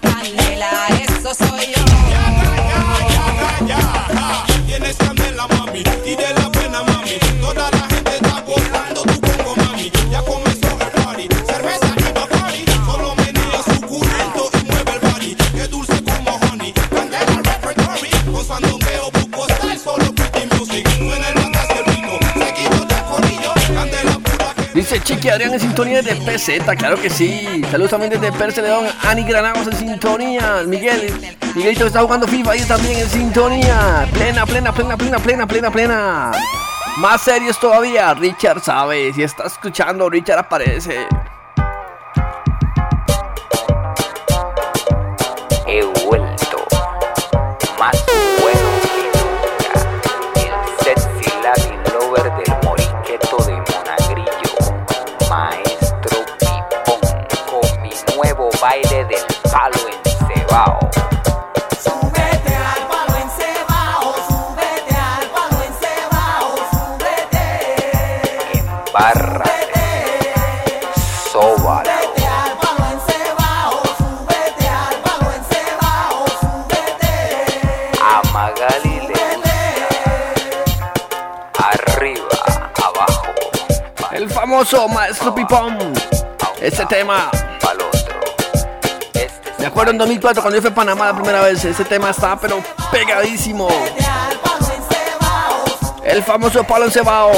Candela, eso soy yo. Ya, ya, ya, ya. Tienes candela, mami. Y de la buena, mami. Toda la gente está gozando tu coco, mami. Ya comenzó el party. Cerveza y papari. Solo menea su culo. Ricky Adrián en sintonía desde P Z, claro que sí. Saludos también desde Perse León, Ani Granados en sintonía, Miguel, Miguelito que está jugando FIFA ahí también en sintonía. Plena, plena, plena, plena, plena, plena, plena. Más serios todavía, Richard sabe, si está escuchando, Richard aparece. He vuelto más bueno que nunca, el sexy Latin lover del moriqueto de Monagrillo, maestro Pipón, con mi nuevo baile del palo encebao. Bárrate, sóbalo. Súbete al palo encebao, súbete al palo encebao, súbete. A Magali le gusta. Arriba, abajo. El famoso maestro Pipón. Este tema. Para otro. Me acuerdo en dos mil cuatro cuando yo fui a Panamá la primera vez. Este tema estaba pero pegadísimo. El famoso palo encebao.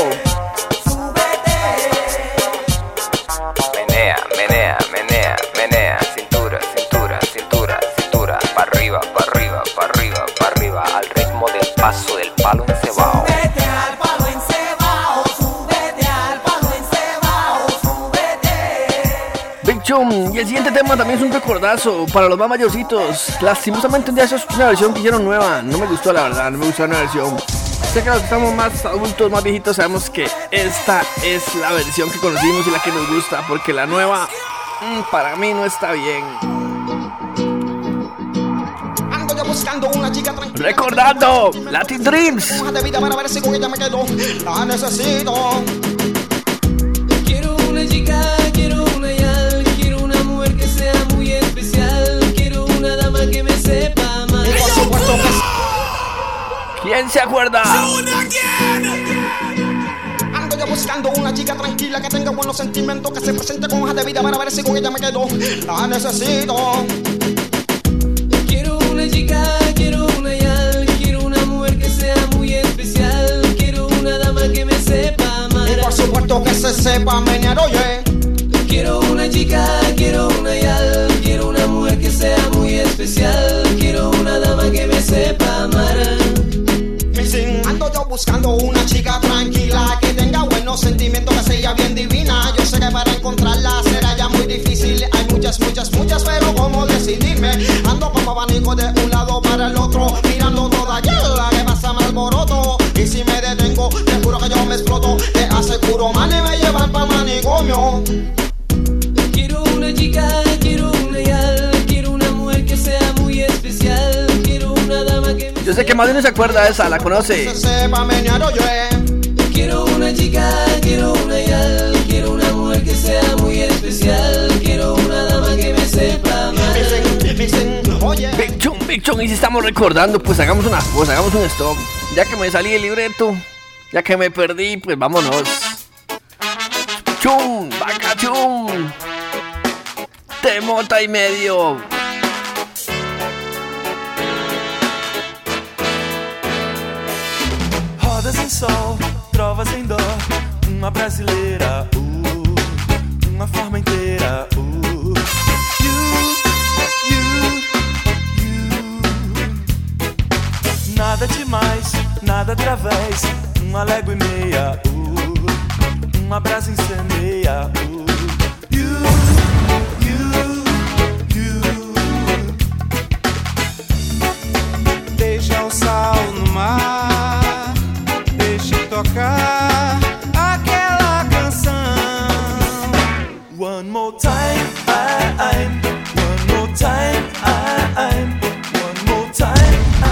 Menea, menea, menea, cintura, cintura, cintura, cintura, para arriba, para arriba, para arriba, para arriba, al ritmo del paso del palo encebao. Súbete al palo encebao, súbete al palo encebao, súbete. Big Chum, y el siguiente tema también es un recordazo para los más mayorcitos. Lastimosamente un día eso es una versión que hicieron nueva, no me gustó la verdad, no me gustó la versión. Sé que los que estamos más adultos, más viejitos, sabemos que esta es la versión que conocimos y la que nos gusta, porque la nueva, para mí, no está bien. Ando yo buscando una chica tranquila. Recordando Latin Dreams. Más de vida para ver si con ella me quedo. La necesito. Quiero una chica, quiero una yal, quiero una mujer que sea muy especial, quiero una dama que me sepa más. ¿Quién se acuerda? Ando yo buscando una chica tranquila que tenga buenos sentimientos, que se presente con hojas de vida para ver si con ella me quedo. La necesito. Quiero una chica, quiero una yal, quiero una mujer que sea muy especial, quiero una dama que me sepa amar. Y por supuesto que se sepa menear, oye. Quiero una chica, quiero una yal, quiero una mujer que sea muy especial, quiero una dama que me sepa amar. Ando yo buscando una chica tranquila que tenga buenos sentimientos, que sea bien divina. Yo sé que para encontrarla será ya muy difícil. Hay muchas, muchas, muchas, pero ¿cómo decidirme? Ando como abanico de un lado para el otro, mirando toda la que pasa mal alboroto. Y si me detengo, te juro que yo me exploto. Te aseguro, man, y me llevan pa' manicomio. Quiero una chica, quiero una yal, quiero una mujer que sea muy especial. Yo sé que más de uno se acuerda de esa, la conoce. Quiero una chica, quiero una yal, quiero una mujer que sea muy especial, quiero una dama que me sepa mal. Big Chum, Big Chum, y si estamos recordando, pues hagamos una cosa, hagamos un stop. Ya que me salí del libreto, ya que me perdí, pues vámonos. Chum, vaca chum, temota y medio. Rodas em sol, trovas em dó, uma brasileira, uh, uma forma inteira, uh. You, you, you. Nada demais, nada através, uma légua e meia, uh, uma brasa incendeia, uh. You, you, you. Deixa o sal no mar. Tocar aquela canção. One more time, I, I, one more time, I, I, one more time, I,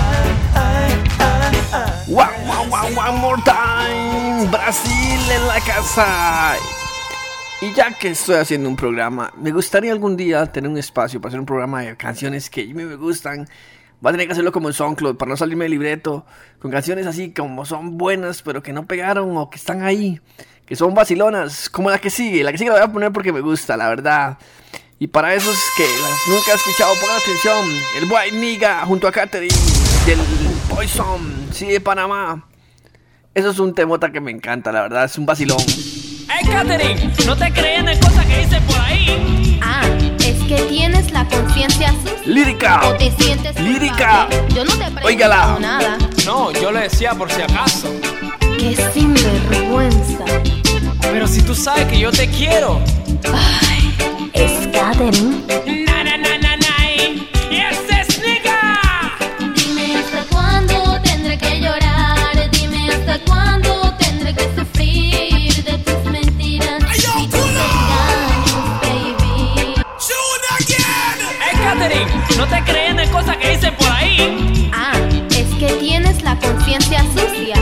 I, I, I. One, one, one, one more time. Brasil en la casa. Y ya que estoy haciendo un programa, me gustaría algún día tener un espacio para hacer un programa de canciones que a mí me gustan. Va a tener que hacerlo como en SoundCloud, para no salirme del libreto, con canciones así como son buenas, pero que no pegaron o que están ahí, que son vacilonas, como la que sigue. La que sigue la voy a poner porque me gusta, la verdad. Y para esos que las nunca han escuchado, pongan atención. El Boy Niga junto a Catherine del Poison, sí, de Panamá. Eso es un temota que me encanta, la verdad, es un vacilón. Hey, Catherine, ¿no te creen en cosas que dicen por ahí? Ah, es que tienes la conciencia sucia. Lírica. ¿O te sientes lírica? Culpable. Yo no te pregunto Oígala. Nada. No, yo lo decía por si acaso. Qué sinvergüenza. Pero si tú sabes que yo te quiero. Ay, es Catherine. Na, na, na, na, na. Y ese es nigga. Dime hasta cuándo tendré que llorar. Dime hasta cuándo tendré que sufrir de tus mentiras. Ay, yo, y tus engaños, baby. Shoot again. Hey, Catherine, ¿no te creen en cosas que dicen por ahí? Ah, es que tienes la conciencia sucia.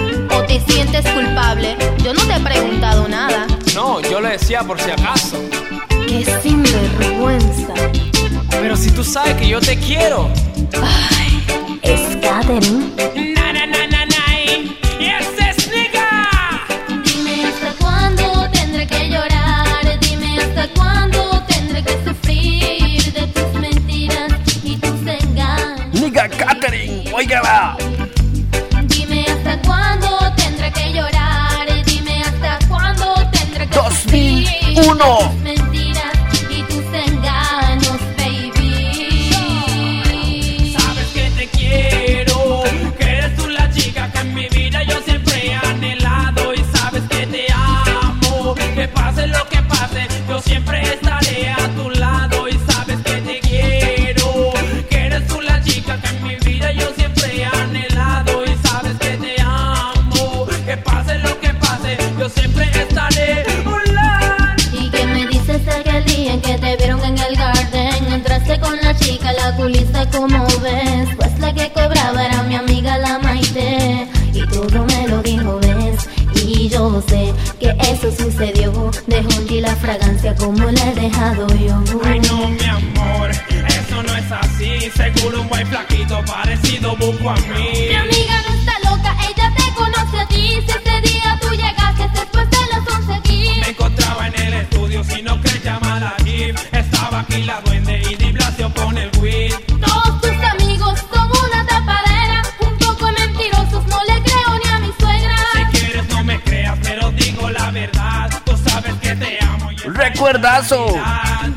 ¿Te sientes culpable? Yo no te he preguntado nada. No, yo lo decía por si acaso. Qué sinvergüenza. Pero si tú sabes que yo te quiero. Ay, es Catherine. Na, na, na, na, na. Y ese es nigga. Dime hasta cuándo tendré que llorar. Dime hasta cuándo tendré que sufrir de tus mentiras y tus engaños. Nigga Catherine, oígala. Uno. Mentiras y tus engaños, baby. Sabes que te quiero, que eres tú la chica que en mi vida yo siempre he anhelado. Y sabes que te amo, que pase lo que pase, yo siempre estaré a tu lado. Y sabes que te quiero, que eres tú la chica que en mi vida yo siempre he anhelado. Y sabes que te amo, que pase lo que pase, yo siempre estaré a tu lado. Que te vieron en el garden, entraste con la chica, la culista como ves. Pues la que cobraba era mi amiga la Maite. Y todo me lo dijo, ves. Y yo sé que eso sucedió. Dejó en ti la fragancia como la he dejado yo. Ay no, mi amor, eso no es así. Seguro un buen flaquito parecido busco a mí. Mi amiga no está loca, ella te conoce a ti. Si ese día tú llegaste después de las once aquí. Me encontraba en el estudio, si no crees llamar a Jim. Estaba aquí la duende y Di Blasio con el weed. Todos tus amigos son una tapadera, un poco mentirosos, no le creo ni a mi suegra. Si quieres no me creas, pero digo la verdad. Tú sabes que te amo y recuerdazo.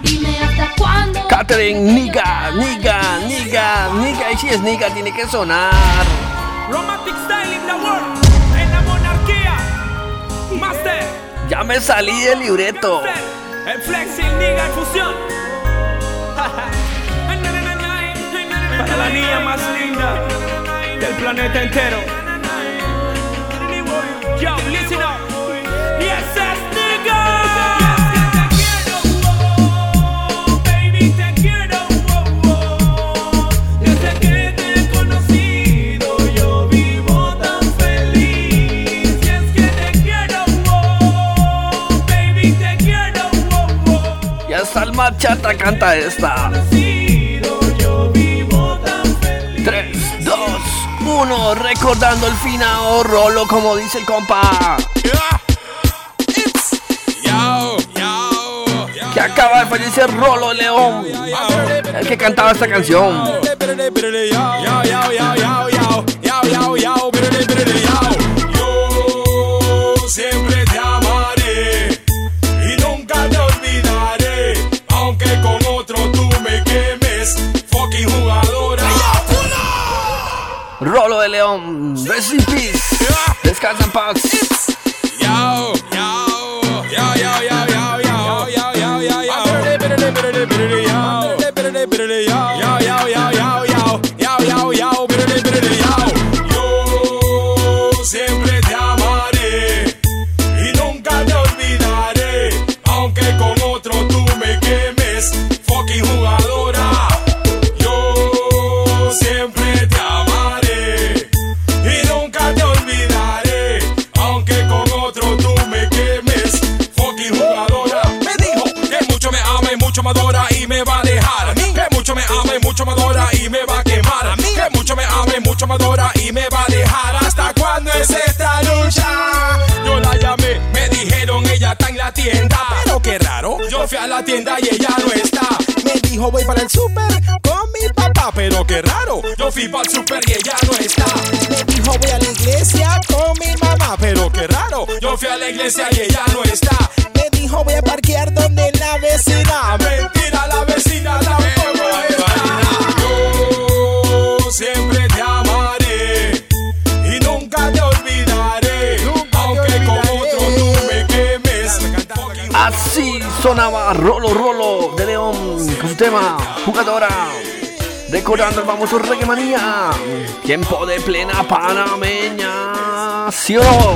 Dime hasta cuándo. Catherine, niga, niga, niga, niga. Y si es niga tiene que sonar Romantic Style in the World. En la monarquía Master. Ya me salí del libreto. El flexing, nigga, en fusión. Para la niña más linda del planeta entero. Yo, listen up. Yes, yes, nigga. Salma Chata canta esta. tres, dos, uno. Recordando el finado Rolo, como dice el compa. Que acaba de fallecer Rolo León, el que cantaba esta canción. Yo siempre te amaré y nunca te olvidaré. Que con otro tú me quemes, fucking jugadora. Rolo de León, rest in peace. Descansa en paz. Yo, yo, yo, yo, yo, yo, yo, yo, yo, yo, yo. Yo siempre te amaré y nunca te olvidaré, aunque con otro tú me quemes. Fucking jugadora, yo siempre te amaré y nunca te olvidaré, aunque con otro tú me quemes. Fucking jugadora, me dijo que mucho me ama y mucho me adora y me va a dejar a mí. Que mucho me ama y mucho me adora y me va a quemar a mí. Que mucho me ama y mucho me adora y me va a dejar. ¿Hasta cuándo es esta lucha? Yo la llamé, me dijeron ella está en la tienda. Qué raro, yo fui a la tienda y ella no está. Me dijo voy para el súper con mi papá, pero qué raro. Yo fui pa'l super y ella no está. Me dijo voy a la iglesia con mi mamá, pero qué raro. Yo fui a la iglesia y ella no está. Me dijo voy a parquear donde la vecina. Mentira, la vecina tampoco está. Yo siempre te amaré y nunca te olvidaré, nunca aunque te olvidaré. Con otro tú me quemes. Así sonaba Rolo Rolo de León con su tema Jugadora, recordando el famoso Reggae Manía, tiempo de plena panameña, ¿sí o no?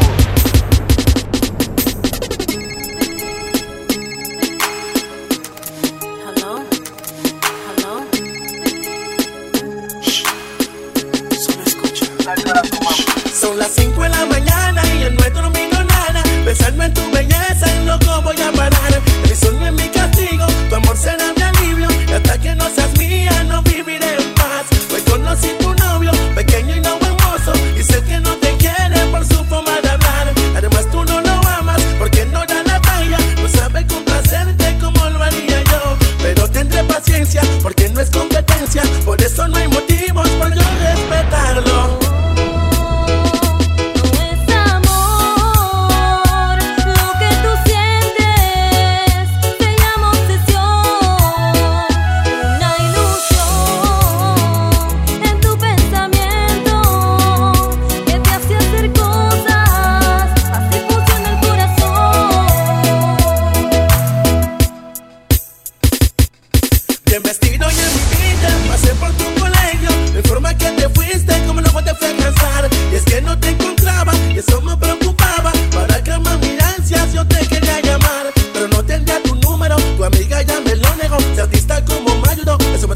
Hello, hello. Shh. Solo escucha. Son las cinco de la mañana y el nuestro no vino nada. Pensando en tu belleza, loco voy a parar. El sueño es mi castigo, tu amor será mi alivio. Y hasta que no seas mía, no viviré en paz. Hoy conocí tu novio, pequeño y no hermoso. Y sé que no te quiere por su forma de hablar. Además tú no lo amas, porque no da la talla. No sabe complacerte como lo haría yo. Pero tendré paciencia, porque no es competencia. Por eso no hay motivos por yo respetarlo.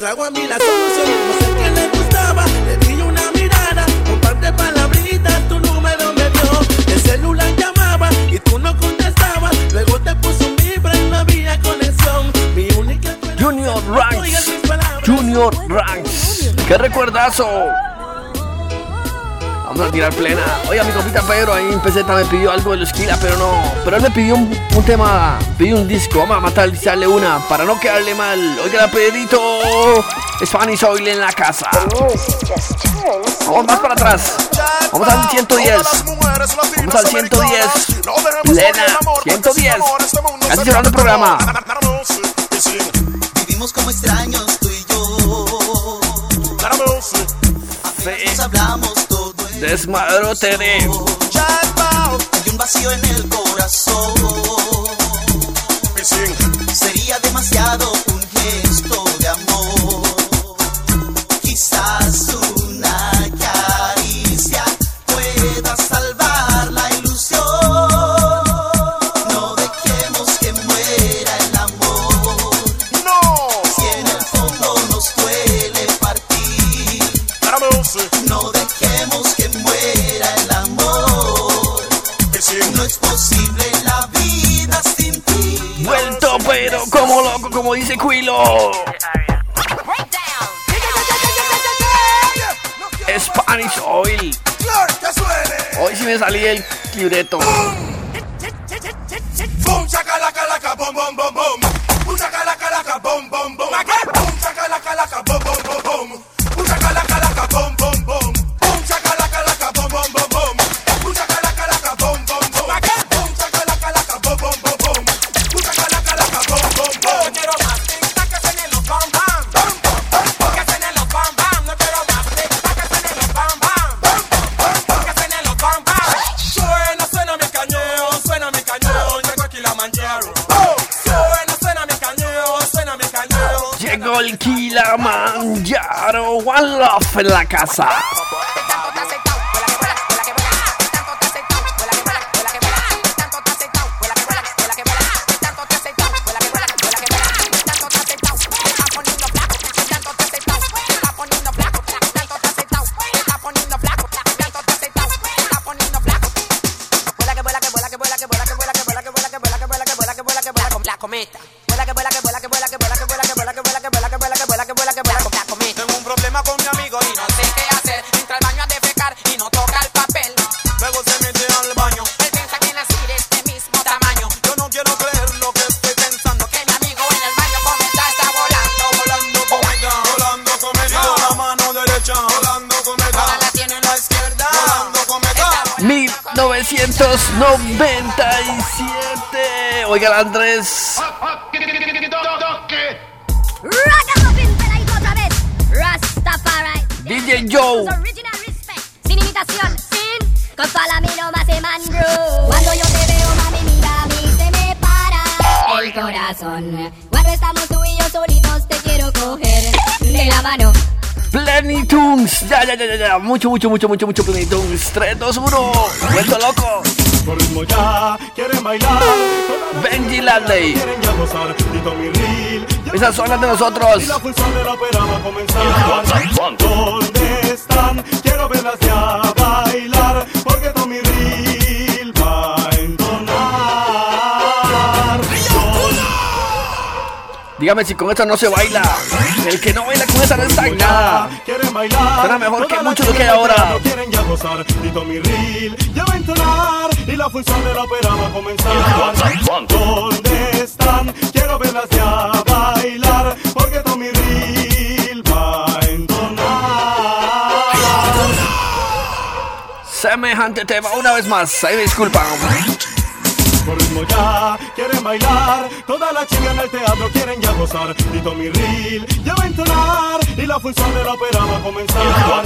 Agua a mí la solución, no sé qué le gustaba, le di una mirada, un par de palabritas, tu número me dio, el celular llamaba y tú no contestabas, luego te puso un vibra y no había conexión, mi única... Junior Ranks, Junior Ranks, qué recuerdazo. Vamos a tirar plena. Oiga, mi compita Pedro ahí en Peseta me pidió algo de los Kila, pero no, pero él me pidió un, un tema, pidió un disco, vamos a matalizarle una para no quedarle mal. Oiga, Pedrito, Spanish Oil en la casa. Vamos más para atrás, vamos al ciento diez, vamos al ciento diez, plena, ciento diez, casi cerrando el programa. Vivimos como extraños tú y yo, apenas hablamos todo. Desmadro tenemos. Hay un vacío en el corazón. Sería demasiado un gesto de amor. Quizás una caricia pueda salvar la ilusión. No dejemos que muera el amor. No. Si en el fondo nos duele partir. No dejemos que muera el amor. No es posible la vida sin ti. Vuelto pero como loco, como dice Quilo. Spanish Oil. Hoy sí me salí el libreto. Boom, saca la calaca, boom, boom, boom, boom. Saca la calaca, boom, boom, boom. Saca la calaca, boom, boom, boom. Saca la calaca, boom, boom. El Kilimanjaro, one love en la casa. Tengo un problema con mi amigo y no sé qué hacer. mil novecientos noventa y siete. Oiga, Andrés. D J Joe. Sin imitación, sin compala, mi no más de mangrove. Cuando yo te veo, mami, mira a mí se me para el corazón. Cuando estamos tú y yo solitos, te quiero coger de la mano. Plenitunes, ya, ya, ya, ya, mucho, mucho, mucho, mucho, mucho Plenitunes. Tres, dos, uno, vuelto loco. Por ritmo ya, quieren bailar. Benji Ladley. Esas son las de nosotros. Y la pulsar de la ópera va a comenzar. ¿Dónde están? Quiero verlas ya bailar, porque Tommy Rill va a entonar. Dígame si con esta no se baila. El que no baila con esta no está en nada. Será mejor que mucho lo que hay ahora. Quieren ya gozar y Tommy Rill ya va a entonar. Y la función de la ópera va a comenzar. ¿Dónde están? Quiero verlas ya bailar, porque Tommy Rill va a entonar. Semejante tema, una vez más, ahí me disculpan. Por ritmo ya, quieren bailar. Toda la chica en el teatro quieren ya gozar. Y Tommy Rill ya va a entonar. Y la función de la ópera va a comenzar.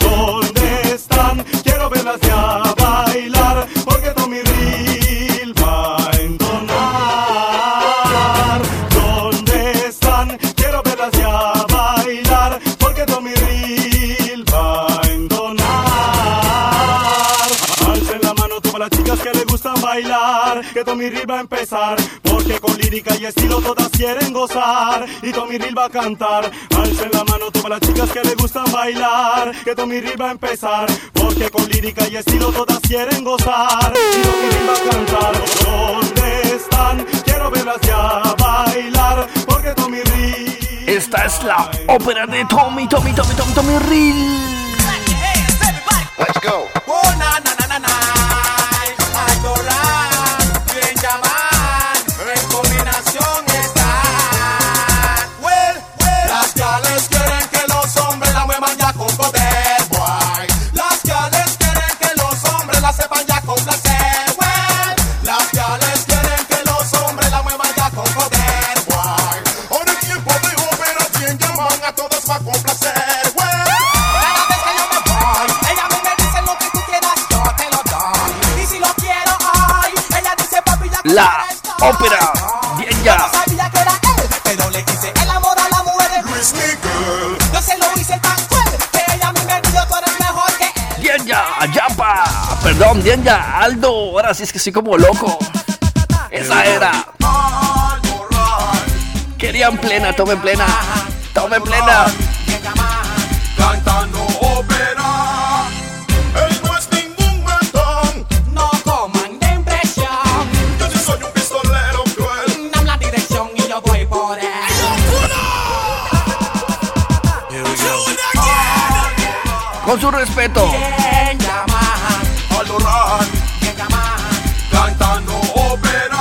¿Dónde están? Quiero verlas ya bailar, porque Tommy Rill va a entonar. ¿Dónde están? Quiero verlas ya bailar, porque Tommy Rill va a entonar. Alcen la mano todas las chicas que les gusta bailar, que Tommy Rill va a empezar, porque con lírica y estilo todas quieren gozar y Tommy Rill va a cantar. Alcen la mano todas las chicas que les gustan bailar, que Tommy Rill va a empezar, porque con lírica y estilo todas quieren gozar y Tommy Rill va a cantar. ¿Dónde están? Quiero verlas ya bailar, porque Tommy Rill. Esta es la ópera de Tommy, Tommy, Tommy, Tommy, Tommy Rill. Let's go. Oh, na, na, na, na, na. La ópera, bien ya. Pero le hice el amor a la mujer de Luis Miguel. Yo se lo hice tan cruel que ella me perdió, tú eres mejor que él. Bien ya, Yapa. Perdón, bien ya, Aldo. Ahora sí es que soy como loco. Esa era. Querían plena, tomen plena. Tomen plena. Cantando ópera. Él no es ningún matón. No coman de impresión. Yo sí soy un pistolero cruel. Dame la dirección y yo voy por él. Here we go. Con su respeto. ¿Quién llama? Aldo Ranks. ¿Quién llama? Cantando ópera.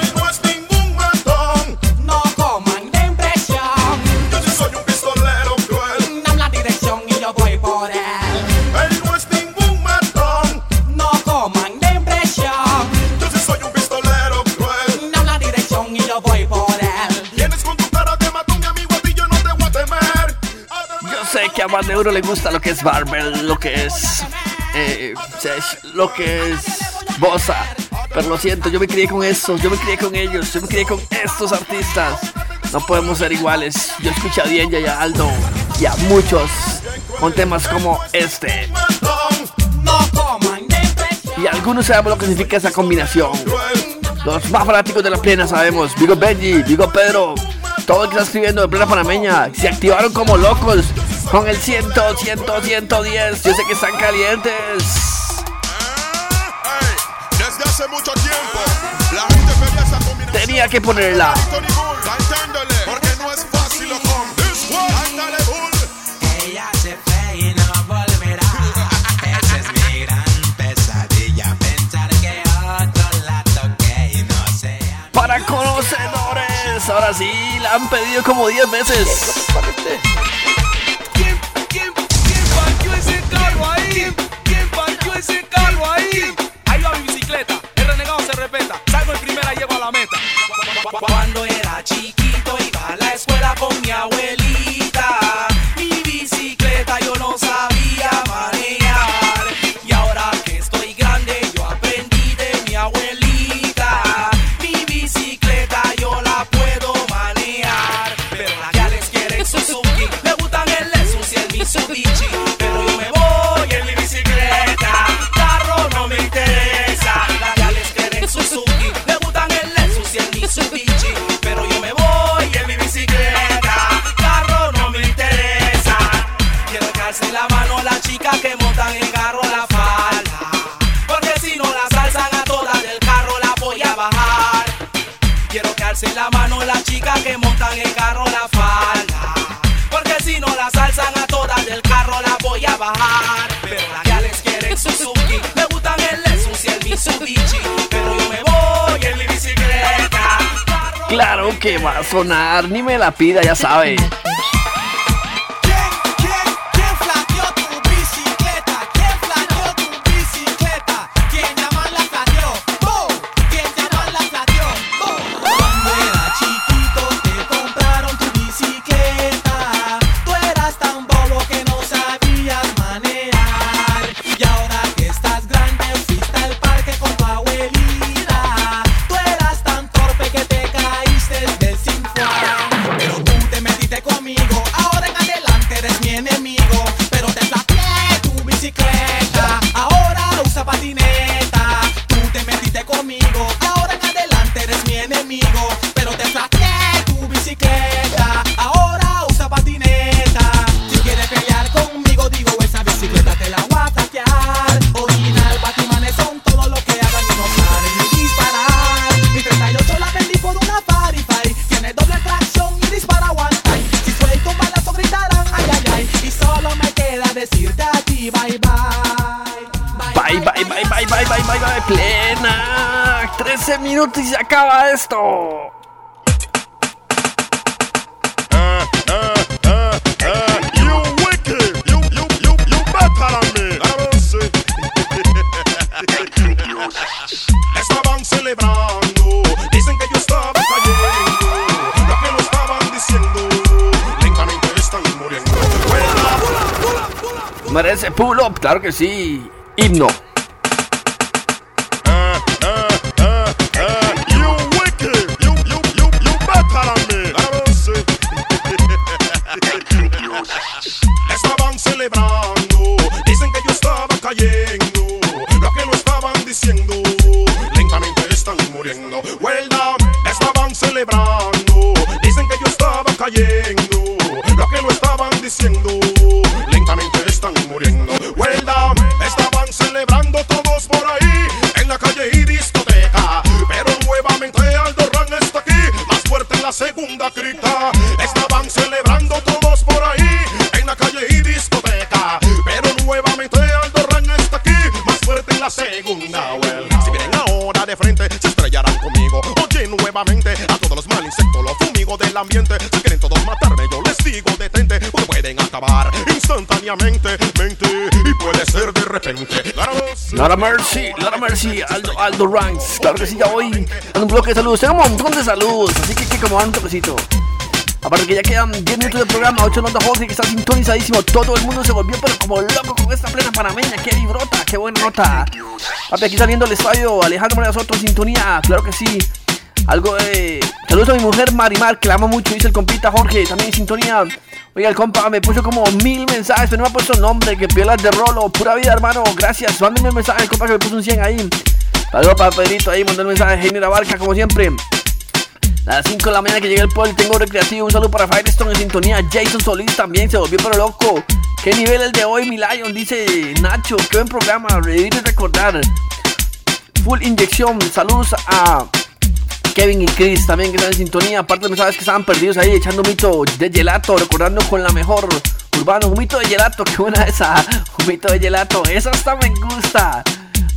Él no es ningún matón. No coman de impresión. Yo sí soy un pistolero cruel. Dame la dirección y yo voy por él. Él no es ningún matón. No coman de impresión. Yo sí soy un pistolero cruel. Dame la dirección y yo voy por él. Vienes con tu cara de matón, mi amigo, y yo no te voy a temer. Yo sé que a más de uno le gusta lo que es Barbel, lo que es... Eh, lo que es bossa, pero lo siento, yo me crié con estos, yo me crié con ellos, yo me crié con estos artistas. No podemos ser iguales. Yo escuché a Dienja y a Aldo y a muchos con temas como este. Y algunos sabemos lo que significa esa combinación. Los más fanáticos de la plena sabemos. Digo Benji, digo Pedro, todo el que está escribiendo de plena panameña, se activaron como locos. Con el cien, cien, ciento diez, yo sé que están calientes. Hey, desde hace mucho tiempo, la gente pedía esa combinación. Tenía que ponerla. Cantándole, porque no es fácil, lo con. Cántale, bull. Ella se fue y no volverá. Esa es mi gran pesadilla. Pensar que otro la toque y no sea. Para conocedores, ahora sí, la han pedido como diez veces. ¿Quién partió ese carro ahí? ¿Quién partió ese carro ahí? la mano las chicas que montan el carro la falda, porque si no las alzan a todas del carro las voy a bajar. Pero las gales quieren Suzuki, me gustan el Lexus y el Mitsubishi, pero yo me voy en mi bicicleta. Claro que va a sonar, ni me la pida, ya sabe. Minutos y se acaba esto. Uh, uh, uh, uh, you wicked, you you you you better than me. I don't see. Estaban celebrando, dicen que yo estaba cayendo, lo que nos estaban diciendo. Lentamente están muriendo. Merece pull up, claro que sí. Himno. Lara Mercy, Lara Mercy, Aldo, Aldo Ranks. Claro que sí, ya voy a un bloque de saludos. Tengo un montón de saludos, así que hay que acomodar un toquecito. Aparte que ya quedan diez minutos de programa, ocho en onda José, que está sintonizadísimo. Todo el mundo se volvió pero como loco con esta plena panameña. Qué vibrota, qué buena nota. Papi, aquí saliendo el estadio, Alejandro María Soto, sintonía, claro que sí. Algo de... Saludos a mi mujer Marimar, que la amo mucho, dice el compita Jorge, también sintonía. Oiga, el compa me puso como mil mensajes, pero no me ha puesto nombre, que piolas de Rolo, pura vida hermano, gracias, mándeme un mensaje, el compa que me puso un cien ahí. Saludos para Pedrito ahí, mandó el mensaje, General Barca como siempre. A las cinco de la mañana que llegué al pueblo tengo recreativo, un saludo para Firestone en sintonía, Jason Solís también se volvió pero loco. Qué nivel el de hoy, mi Lion, dice Nacho, qué buen programa, revivir y recordar. Full inyección, saludos a... Kevin y Chris también que están en sintonía. Aparte me sabes que estaban perdidos ahí echando un mito de gelato, recordando con la mejor urbano, un mito de gelato, qué buena esa, un mito de gelato, esa hasta me gusta.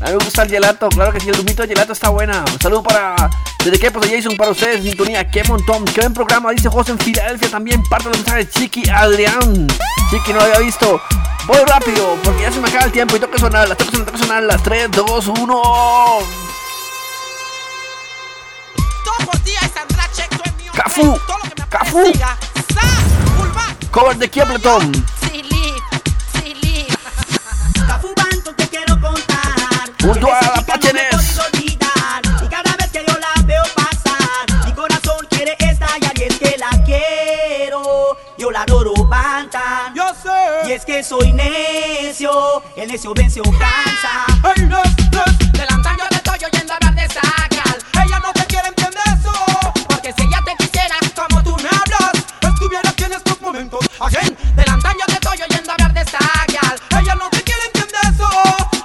A mí me gusta el gelato, claro que sí, el mito de gelato está buena. Un saludo para desde Quepos de Jason para ustedes en sintonía, qué montón, qué buen programa, dice José en Filadelfia también, parte los mensajes Chiqui Adrián. Chiqui no lo había visto. Voy rápido porque ya se me acaba el tiempo y tengo que sonar, las tengo que sonar, tengo que sonar las tres, dos, uno. Kafu, Kafu, cover de Kiepleton. Kafu Banton, te quiero contar. Junto a la Pachenes. Y cada vez que yo la veo pasar, mi corazón quiere estallar. Y es que la quiero, yo la adoro, Bantan. Yo sé. Y es que soy necio, el necio vence o cansa. El los, los, del antaño te estoy oyendo hablar de sacar. Ella no te quiere entender eso, porque si ella te again, del antaño te estoy oyendo hablar de esta gal. Ella no te quiere entender eso,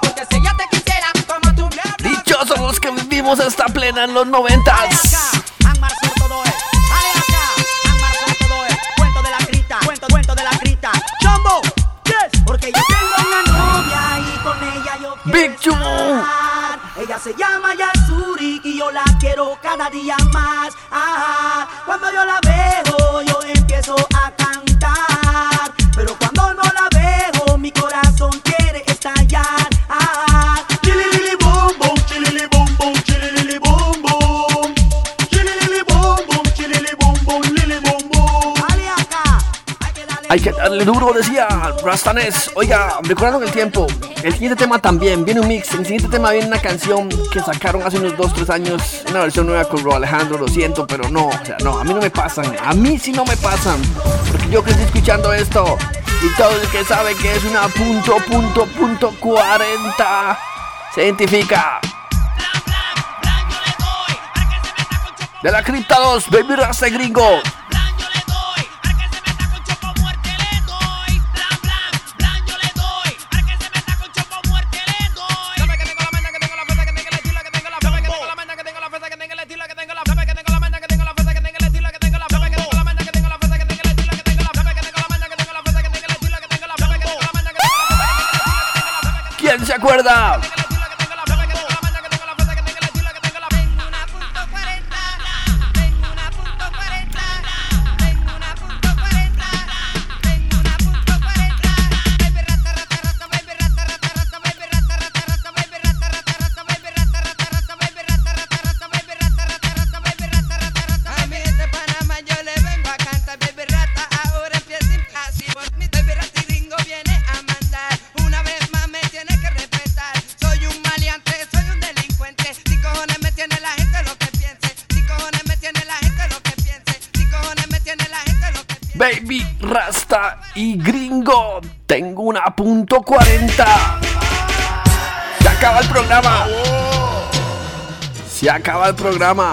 porque si ella te quisiera, como tú me hablas. Dichosos los que vivimos esta plena en los noventas. se llama Yasuri y yo la quiero cada día más. Ah, cuando yo la veo yo empiezo a cantar, pero cuando no la veo mi corazón quiere estallar. Ah, chililili bom bom, chilili bom bom, chilili bom bom, chilili bom bom, chilili bom bom, lili bom bom. Dale acá, hay que darle, hay que darle duro, duro, decía Rastanés. Oiga, recuerdo el tiempo. El siguiente tema también, viene un mix. El siguiente tema viene una canción que sacaron hace unos dos, tres años, una versión nueva con Rolo Alejandro, lo siento, pero no, o sea, no, a mí no me pasan, a mí sí no me pasan, porque yo que estoy escuchando esto, y todo el que sabe que es una punto, punto, punto cuarenta, se identifica. De la cripta dos, Baby Rast y Gringo. ¿Se acuerda? Baby Rasta y Gringo, tengo una punto cuarenta. Se acaba el programa. Se acaba el programa.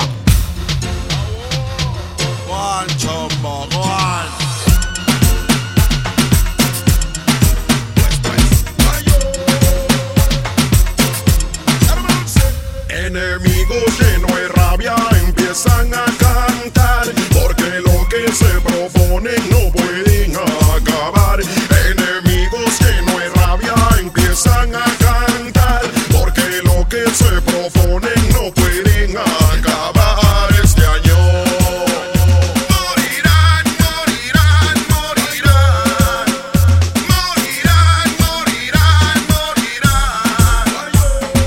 Enemigos llenos de rabia empiezan a cantar, porque lo que se proponen no pueden acabar. Enemigos llenos de rabia empiezan a cantar, porque lo que se proponen no pueden acabar. Este año morirán, morirán, morirán, morirán, morirán, morirán,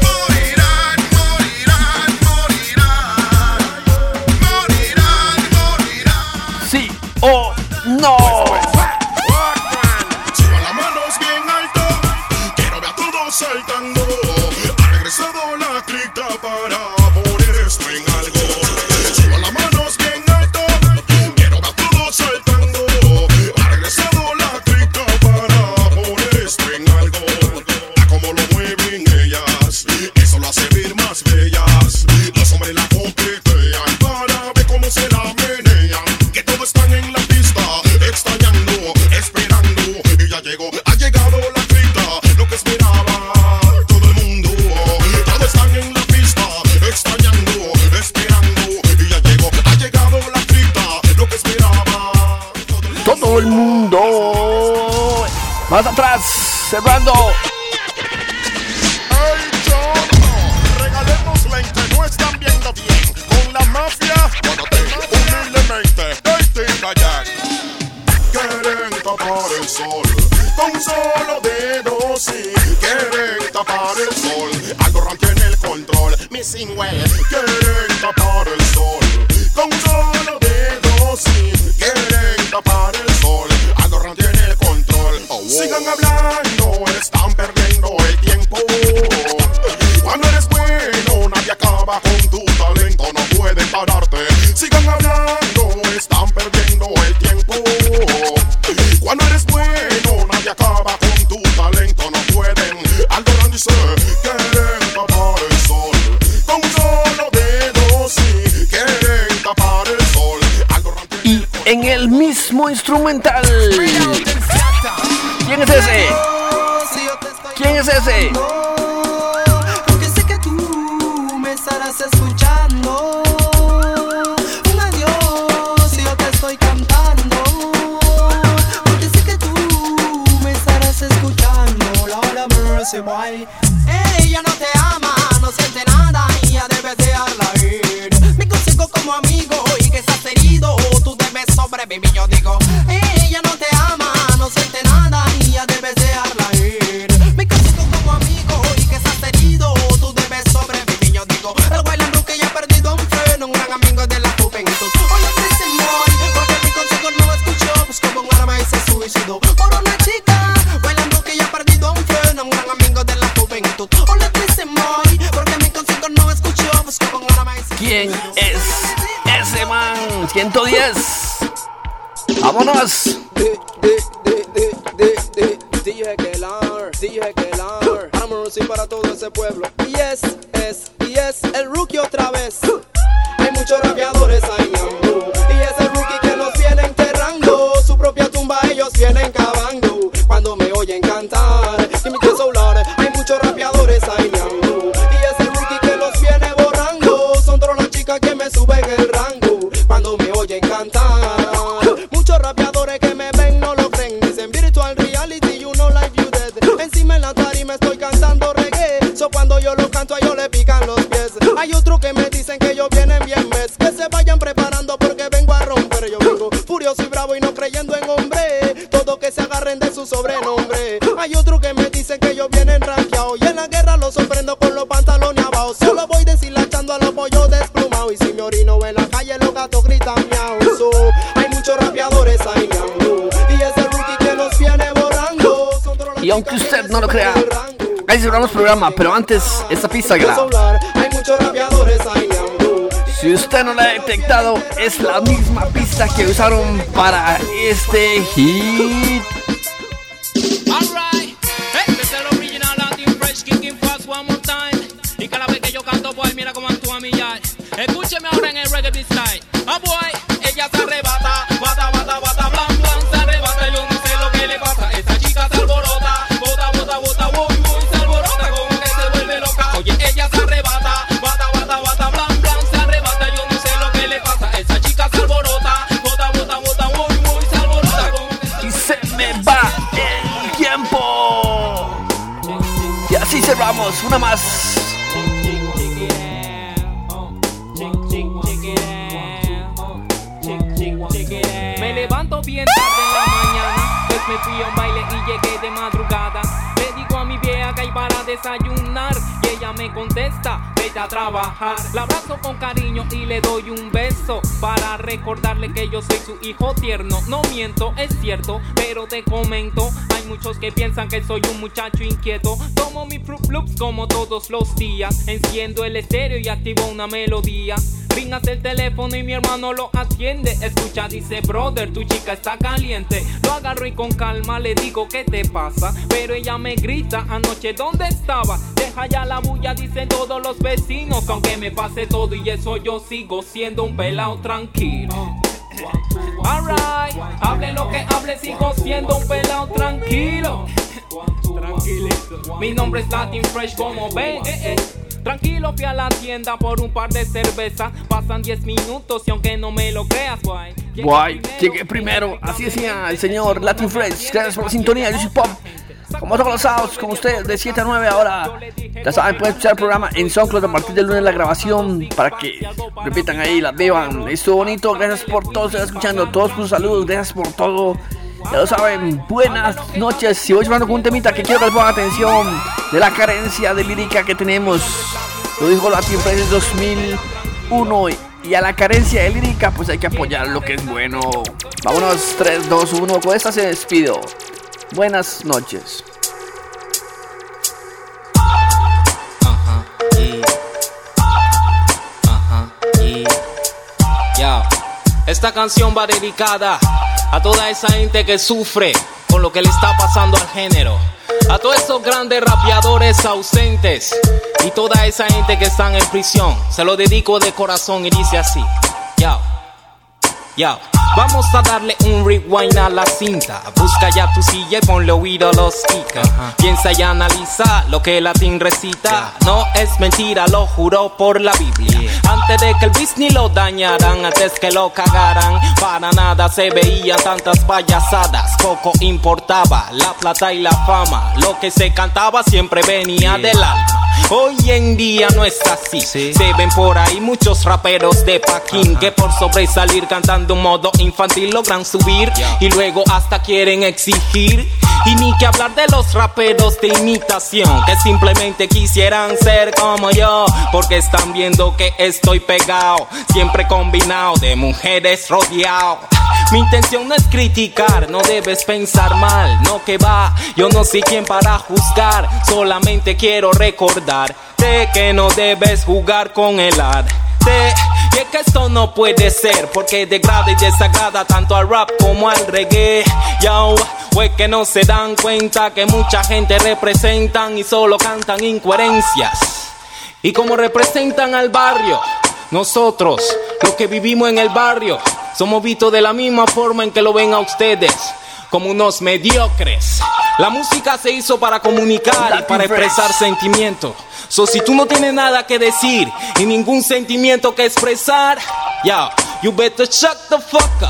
morirán, morirán, morirán, morirán, morirán. Sí o no. Suba las manos bien alto, quiero ver a todos saltando. Ha regresado la cripta para poner esto en algo. Suba las manos bien alto, quiero ver a todos saltando. Ha regresado la cripta para poner esto en algo. A como lo mueven ellas, eso lo hace ver más bellas. Los hombres la coquetean para ver cómo se la menean. Que todos están en la pista, extrañando, esperando. Y ya llegó, ha llegado la cripta, lo que esperaba todo el mundo. Todos están en la pista, extrañando, esperando. Y ya llegó, ha llegado la cripta, lo que esperaba todo el mundo. Más atrás, cerrando. El chorro, regalemos lentes, no están viendo bien. Con la mafia, humildemente, este callar. Quieren tapar el sol con solo dedos, sí. Quieren tapar el sol, Aldo Ranks tiene el control. Missing well. Quieren tapar el sol con solo dedos, sí. Quieren tapar el sol, Aldo Ranks tiene el control. Oh, wow. Sigan hablando, están perdiendo el tiempo. Cuando eres bueno, nadie acaba con tu talento, no pueden pararte. Sigan hablando, están perdiendo el tiempo. Cuando eres bueno, nadie acaba con tu talento, no pueden. Aldo Ranks dice, quieren tapar el sol con solo dedos, sí. Quieren tapar el sol, Aldo Ranks. Y en el mismo instrumental, ¿quién es ese? ¿Quién es ese? Estarás escuchando un adiós y yo te estoy cantando, porque sé que tú me estarás escuchando. La hora me se va, ella no te ama. no siente nada y ya debes dejarla ir. Mi consejo como amigo y que estás herido, tú debes sobrevivir. Yo digo, ella no te ama, no siente nada y ya debes dejarla ir. Mi consejo como amigo y que estás herido, tú debes sobrevivir. Yo digo, el bailando que ya ha perdido un freno, un gran amigo de la juventud. Oye, mi señor, porque mi consejo no escuchó, pues como un arma y se suicidó. Por una chica, bailando que ya ha perdido un freno, un gran amigo de la juventud. ¿Quién es ese man? ciento diez. ¡Vámonos! D J Kelar, D J Kelar, vámonos y para todo ese pueblo. Y es, es, y es el rookie otra vez. Hay muchos rapeadores ahí, y es el rookie que nos viene enterrando. Su propia tumba ellos vienen cavando. Cuando me oyen cantar, y mi celular, hay muchos rapeadores ahí. Muchos rapeadores que me ven no lo creen. Dicen virtual reality, you know life you dead. Encima en la tarima estoy cantando reggae. So cuando yo lo canto a ellos le pican los pies. Hay otros que me dicen que ellos vienen bien mes. Que se vayan preparando porque vengo a romper. Yo vengo furioso y bravo y no creyendo en hombre. Todo que se agarren de su sobrenombre. Hay otros que me dicen que ellos vienen ranqueados. Y en la guerra los sorprendo con los pantalones abajo. Solo voy deshilachando a los pollos desplumados. Y si me orino en la calle los gatos gritan miau. So, hay muchos rapeadores ahí, miau. Y es el rookie que nos viene borrando. Y aunque usted no lo crea, ahí cerramos programa, pero antes esta pista que la... Hay muchos rapeadores ahí, miau. Si usted no la ha detectado, es la misma pista que usaron para este hit. All right, hey, este es el original Latin Fresh, kicking fast one more time. Y cada vez que yo canto, boy, mira cómo actúa mi yard. Escúcheme ahora en el reggae beat style. Ah, boy, ella se arrebata, bata, bata, bata, blan, blan, se arrebata. Yo no sé lo que le pasa, esta chica se alborota, bota, bota, bota, boy, boy, se alborota, como que se vuelve loca. Oye, ella se arrebata, bata, bata, bata, blan, blan, se arrebata. Yo no sé lo que le pasa, esta chica se alborota, bota, bota, bota, boy, boy, se alborota. Y se me va el tiempo. Y así cerramos, una más. Bien tarde en la mañana, pues me fui a un baile y llegué de madrugada. Le digo a mi vieja que hay para desayunar y ella me contesta, vete a trabajar. La abrazo con cariño y le doy un beso para recordarle que yo soy su hijo tierno. No miento, es cierto, pero te comento, hay muchos que piensan que soy un muchacho inquieto. Tomo mis Fruit Loops como todos los días, enciendo el estéreo y activo una melodía. Ringas el teléfono y mi hermano lo atiende. Escucha, dice, brother, tu chica está caliente. Lo agarro y con calma le digo, ¿qué te pasa? Pero ella me grita, anoche, ¿dónde estaba? Deja ya la bulla, dicen todos los vecinos. Aunque me pase todo y eso, yo sigo siendo un pelao tranquilo. Alright, hable lo que hable, sigo siendo un pelao tranquilo. Tranquilito. Mi nombre es Latin Fresh, como ven, eh, eh. Tranquilo, fui a la tienda por un par de cervezas. Pasan diez minutos y aunque no me lo creas, guay. Guay, llegué primero. Así decía el señor Latin Fresh. Gracias por la sintonía. Yo soy Pop. Como todos los sábados, como ustedes, de siete a nueve ahora. Ya saben, pueden escuchar el programa en SoundCloud a partir del lunes la grabación para que repitan ahí, la beban. Estuvo bonito. Gracias por todo. Están escuchando todos sus saludos. Gracias por todo. Ya lo saben, buenas noches. Si voy hablando con un temita que quiero que les pongan atención de la carencia de lírica que tenemos. Lo dijo Latin Fresh dos mil uno. Y a la carencia de lírica, pues hay que apoyar lo que es bueno. Vámonos, tres, dos, uno. Con esta se despido. Buenas noches. Ajá, y. Ajá, y. Ya. Esta canción va dedicada a toda esa gente que sufre con lo que le está pasando al género, a todos esos grandes rapeadores ausentes y toda esa gente que están en prisión. Se lo dedico de corazón y dice así. Yo, yo. Vamos a darle un rewind a la cinta. Busca ya tu silla y ponle oído a los kikas. Piensa y analiza lo que Latin recita. No es mentira, lo juro por la Biblia. Antes de que el business lo dañaran, antes que lo cagaran, para nada se veía tantas payasadas. Poco importaba la plata y la fama, lo que se cantaba siempre venía del alma. Hoy en día no es así, sí. Se ven por ahí muchos raperos de Paquín, ajá, que por sobresalir cantando en modo infantil logran subir, yeah, y luego hasta quieren exigir. Y ni que hablar de los raperos de imitación que simplemente quisieran ser como yo, porque están viendo que estoy pegado, siempre combinado, de mujeres rodeado. Mi intención no es criticar, no debes pensar mal, no que va, yo no soy quien para juzgar. Solamente quiero recordarte que no debes jugar con el arte, y es que esto no puede ser, porque degrada y desagrada tanto al rap como al reggae. Yo, pues que no se dan cuenta que mucha gente representan y solo cantan incoherencias. Y como representan al barrio, nosotros, los que vivimos en el barrio, somos vistos de la misma forma en que lo ven a ustedes, como unos mediocres. La música se hizo para comunicar y para expresar sentimientos. So, si tú no tienes nada que decir y ningún sentimiento que expresar, yeah, you better shut the fuck up.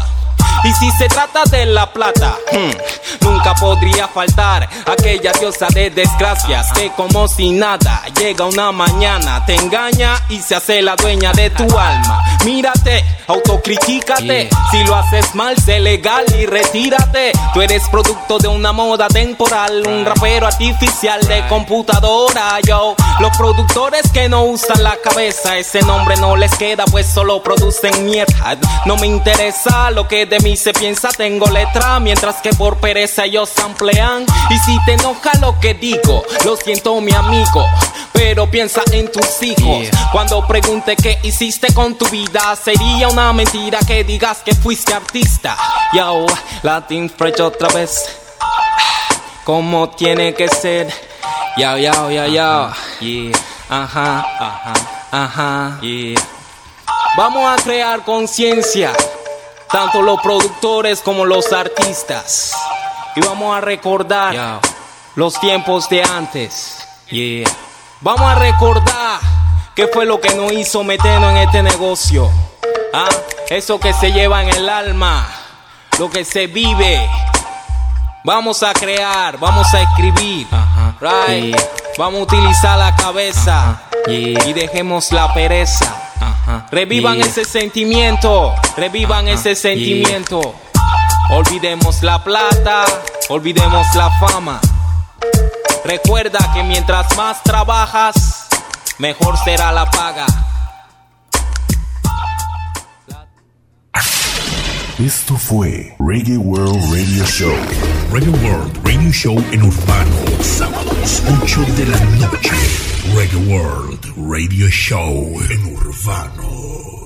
Y si se trata de la plata, hmm, nunca podría faltar aquella diosa de desgracias que como si nada llega una mañana, te engaña y se hace la dueña de tu alma. Mírate, autocritícate, yeah, si lo haces mal sé legal y retírate. Tú eres producto de una moda temporal, un rapero artificial de computadora. Yo, los productores que no usan la cabeza, ese nombre no les queda pues solo producen mierda. No me interesa lo que de mí se piensa, tengo letra, mientras que por pereza ellos samplean. Y si te enoja lo que digo, lo siento mi amigo, pero piensa en tus hijos, yeah. Cuando pregunte qué hiciste con tu vida, sería una mentira que digas que fuiste artista. Yo, Latin Fresh otra vez, como tiene que ser. Yo, yo, yo, yo, yeah. Ajá, ajá, ajá, yeah. Vamos a crear conciencia, tanto los productores como los artistas. Y vamos a recordar, yeah, los tiempos de antes. Yeah. Vamos a recordar qué fue lo que nos hizo meternos en este negocio. ¿Ah? Eso que se lleva en el alma, lo que se vive. Vamos a crear, vamos a escribir. Uh-huh. Right? Yeah. Vamos a utilizar la cabeza, uh-huh, yeah, y dejemos la pereza. Uh-huh. Revivan, yeah, ese sentimiento, revivan, uh-huh, ese sentimiento, yeah. Olvidemos la plata, olvidemos la fama. Recuerda que mientras más trabajas, mejor será la paga. Esto fue Reggae World Radio Show. Reggae World Radio Show en Urbano, sábados ocho de la noche. Reggae World Radio Show en Urbano.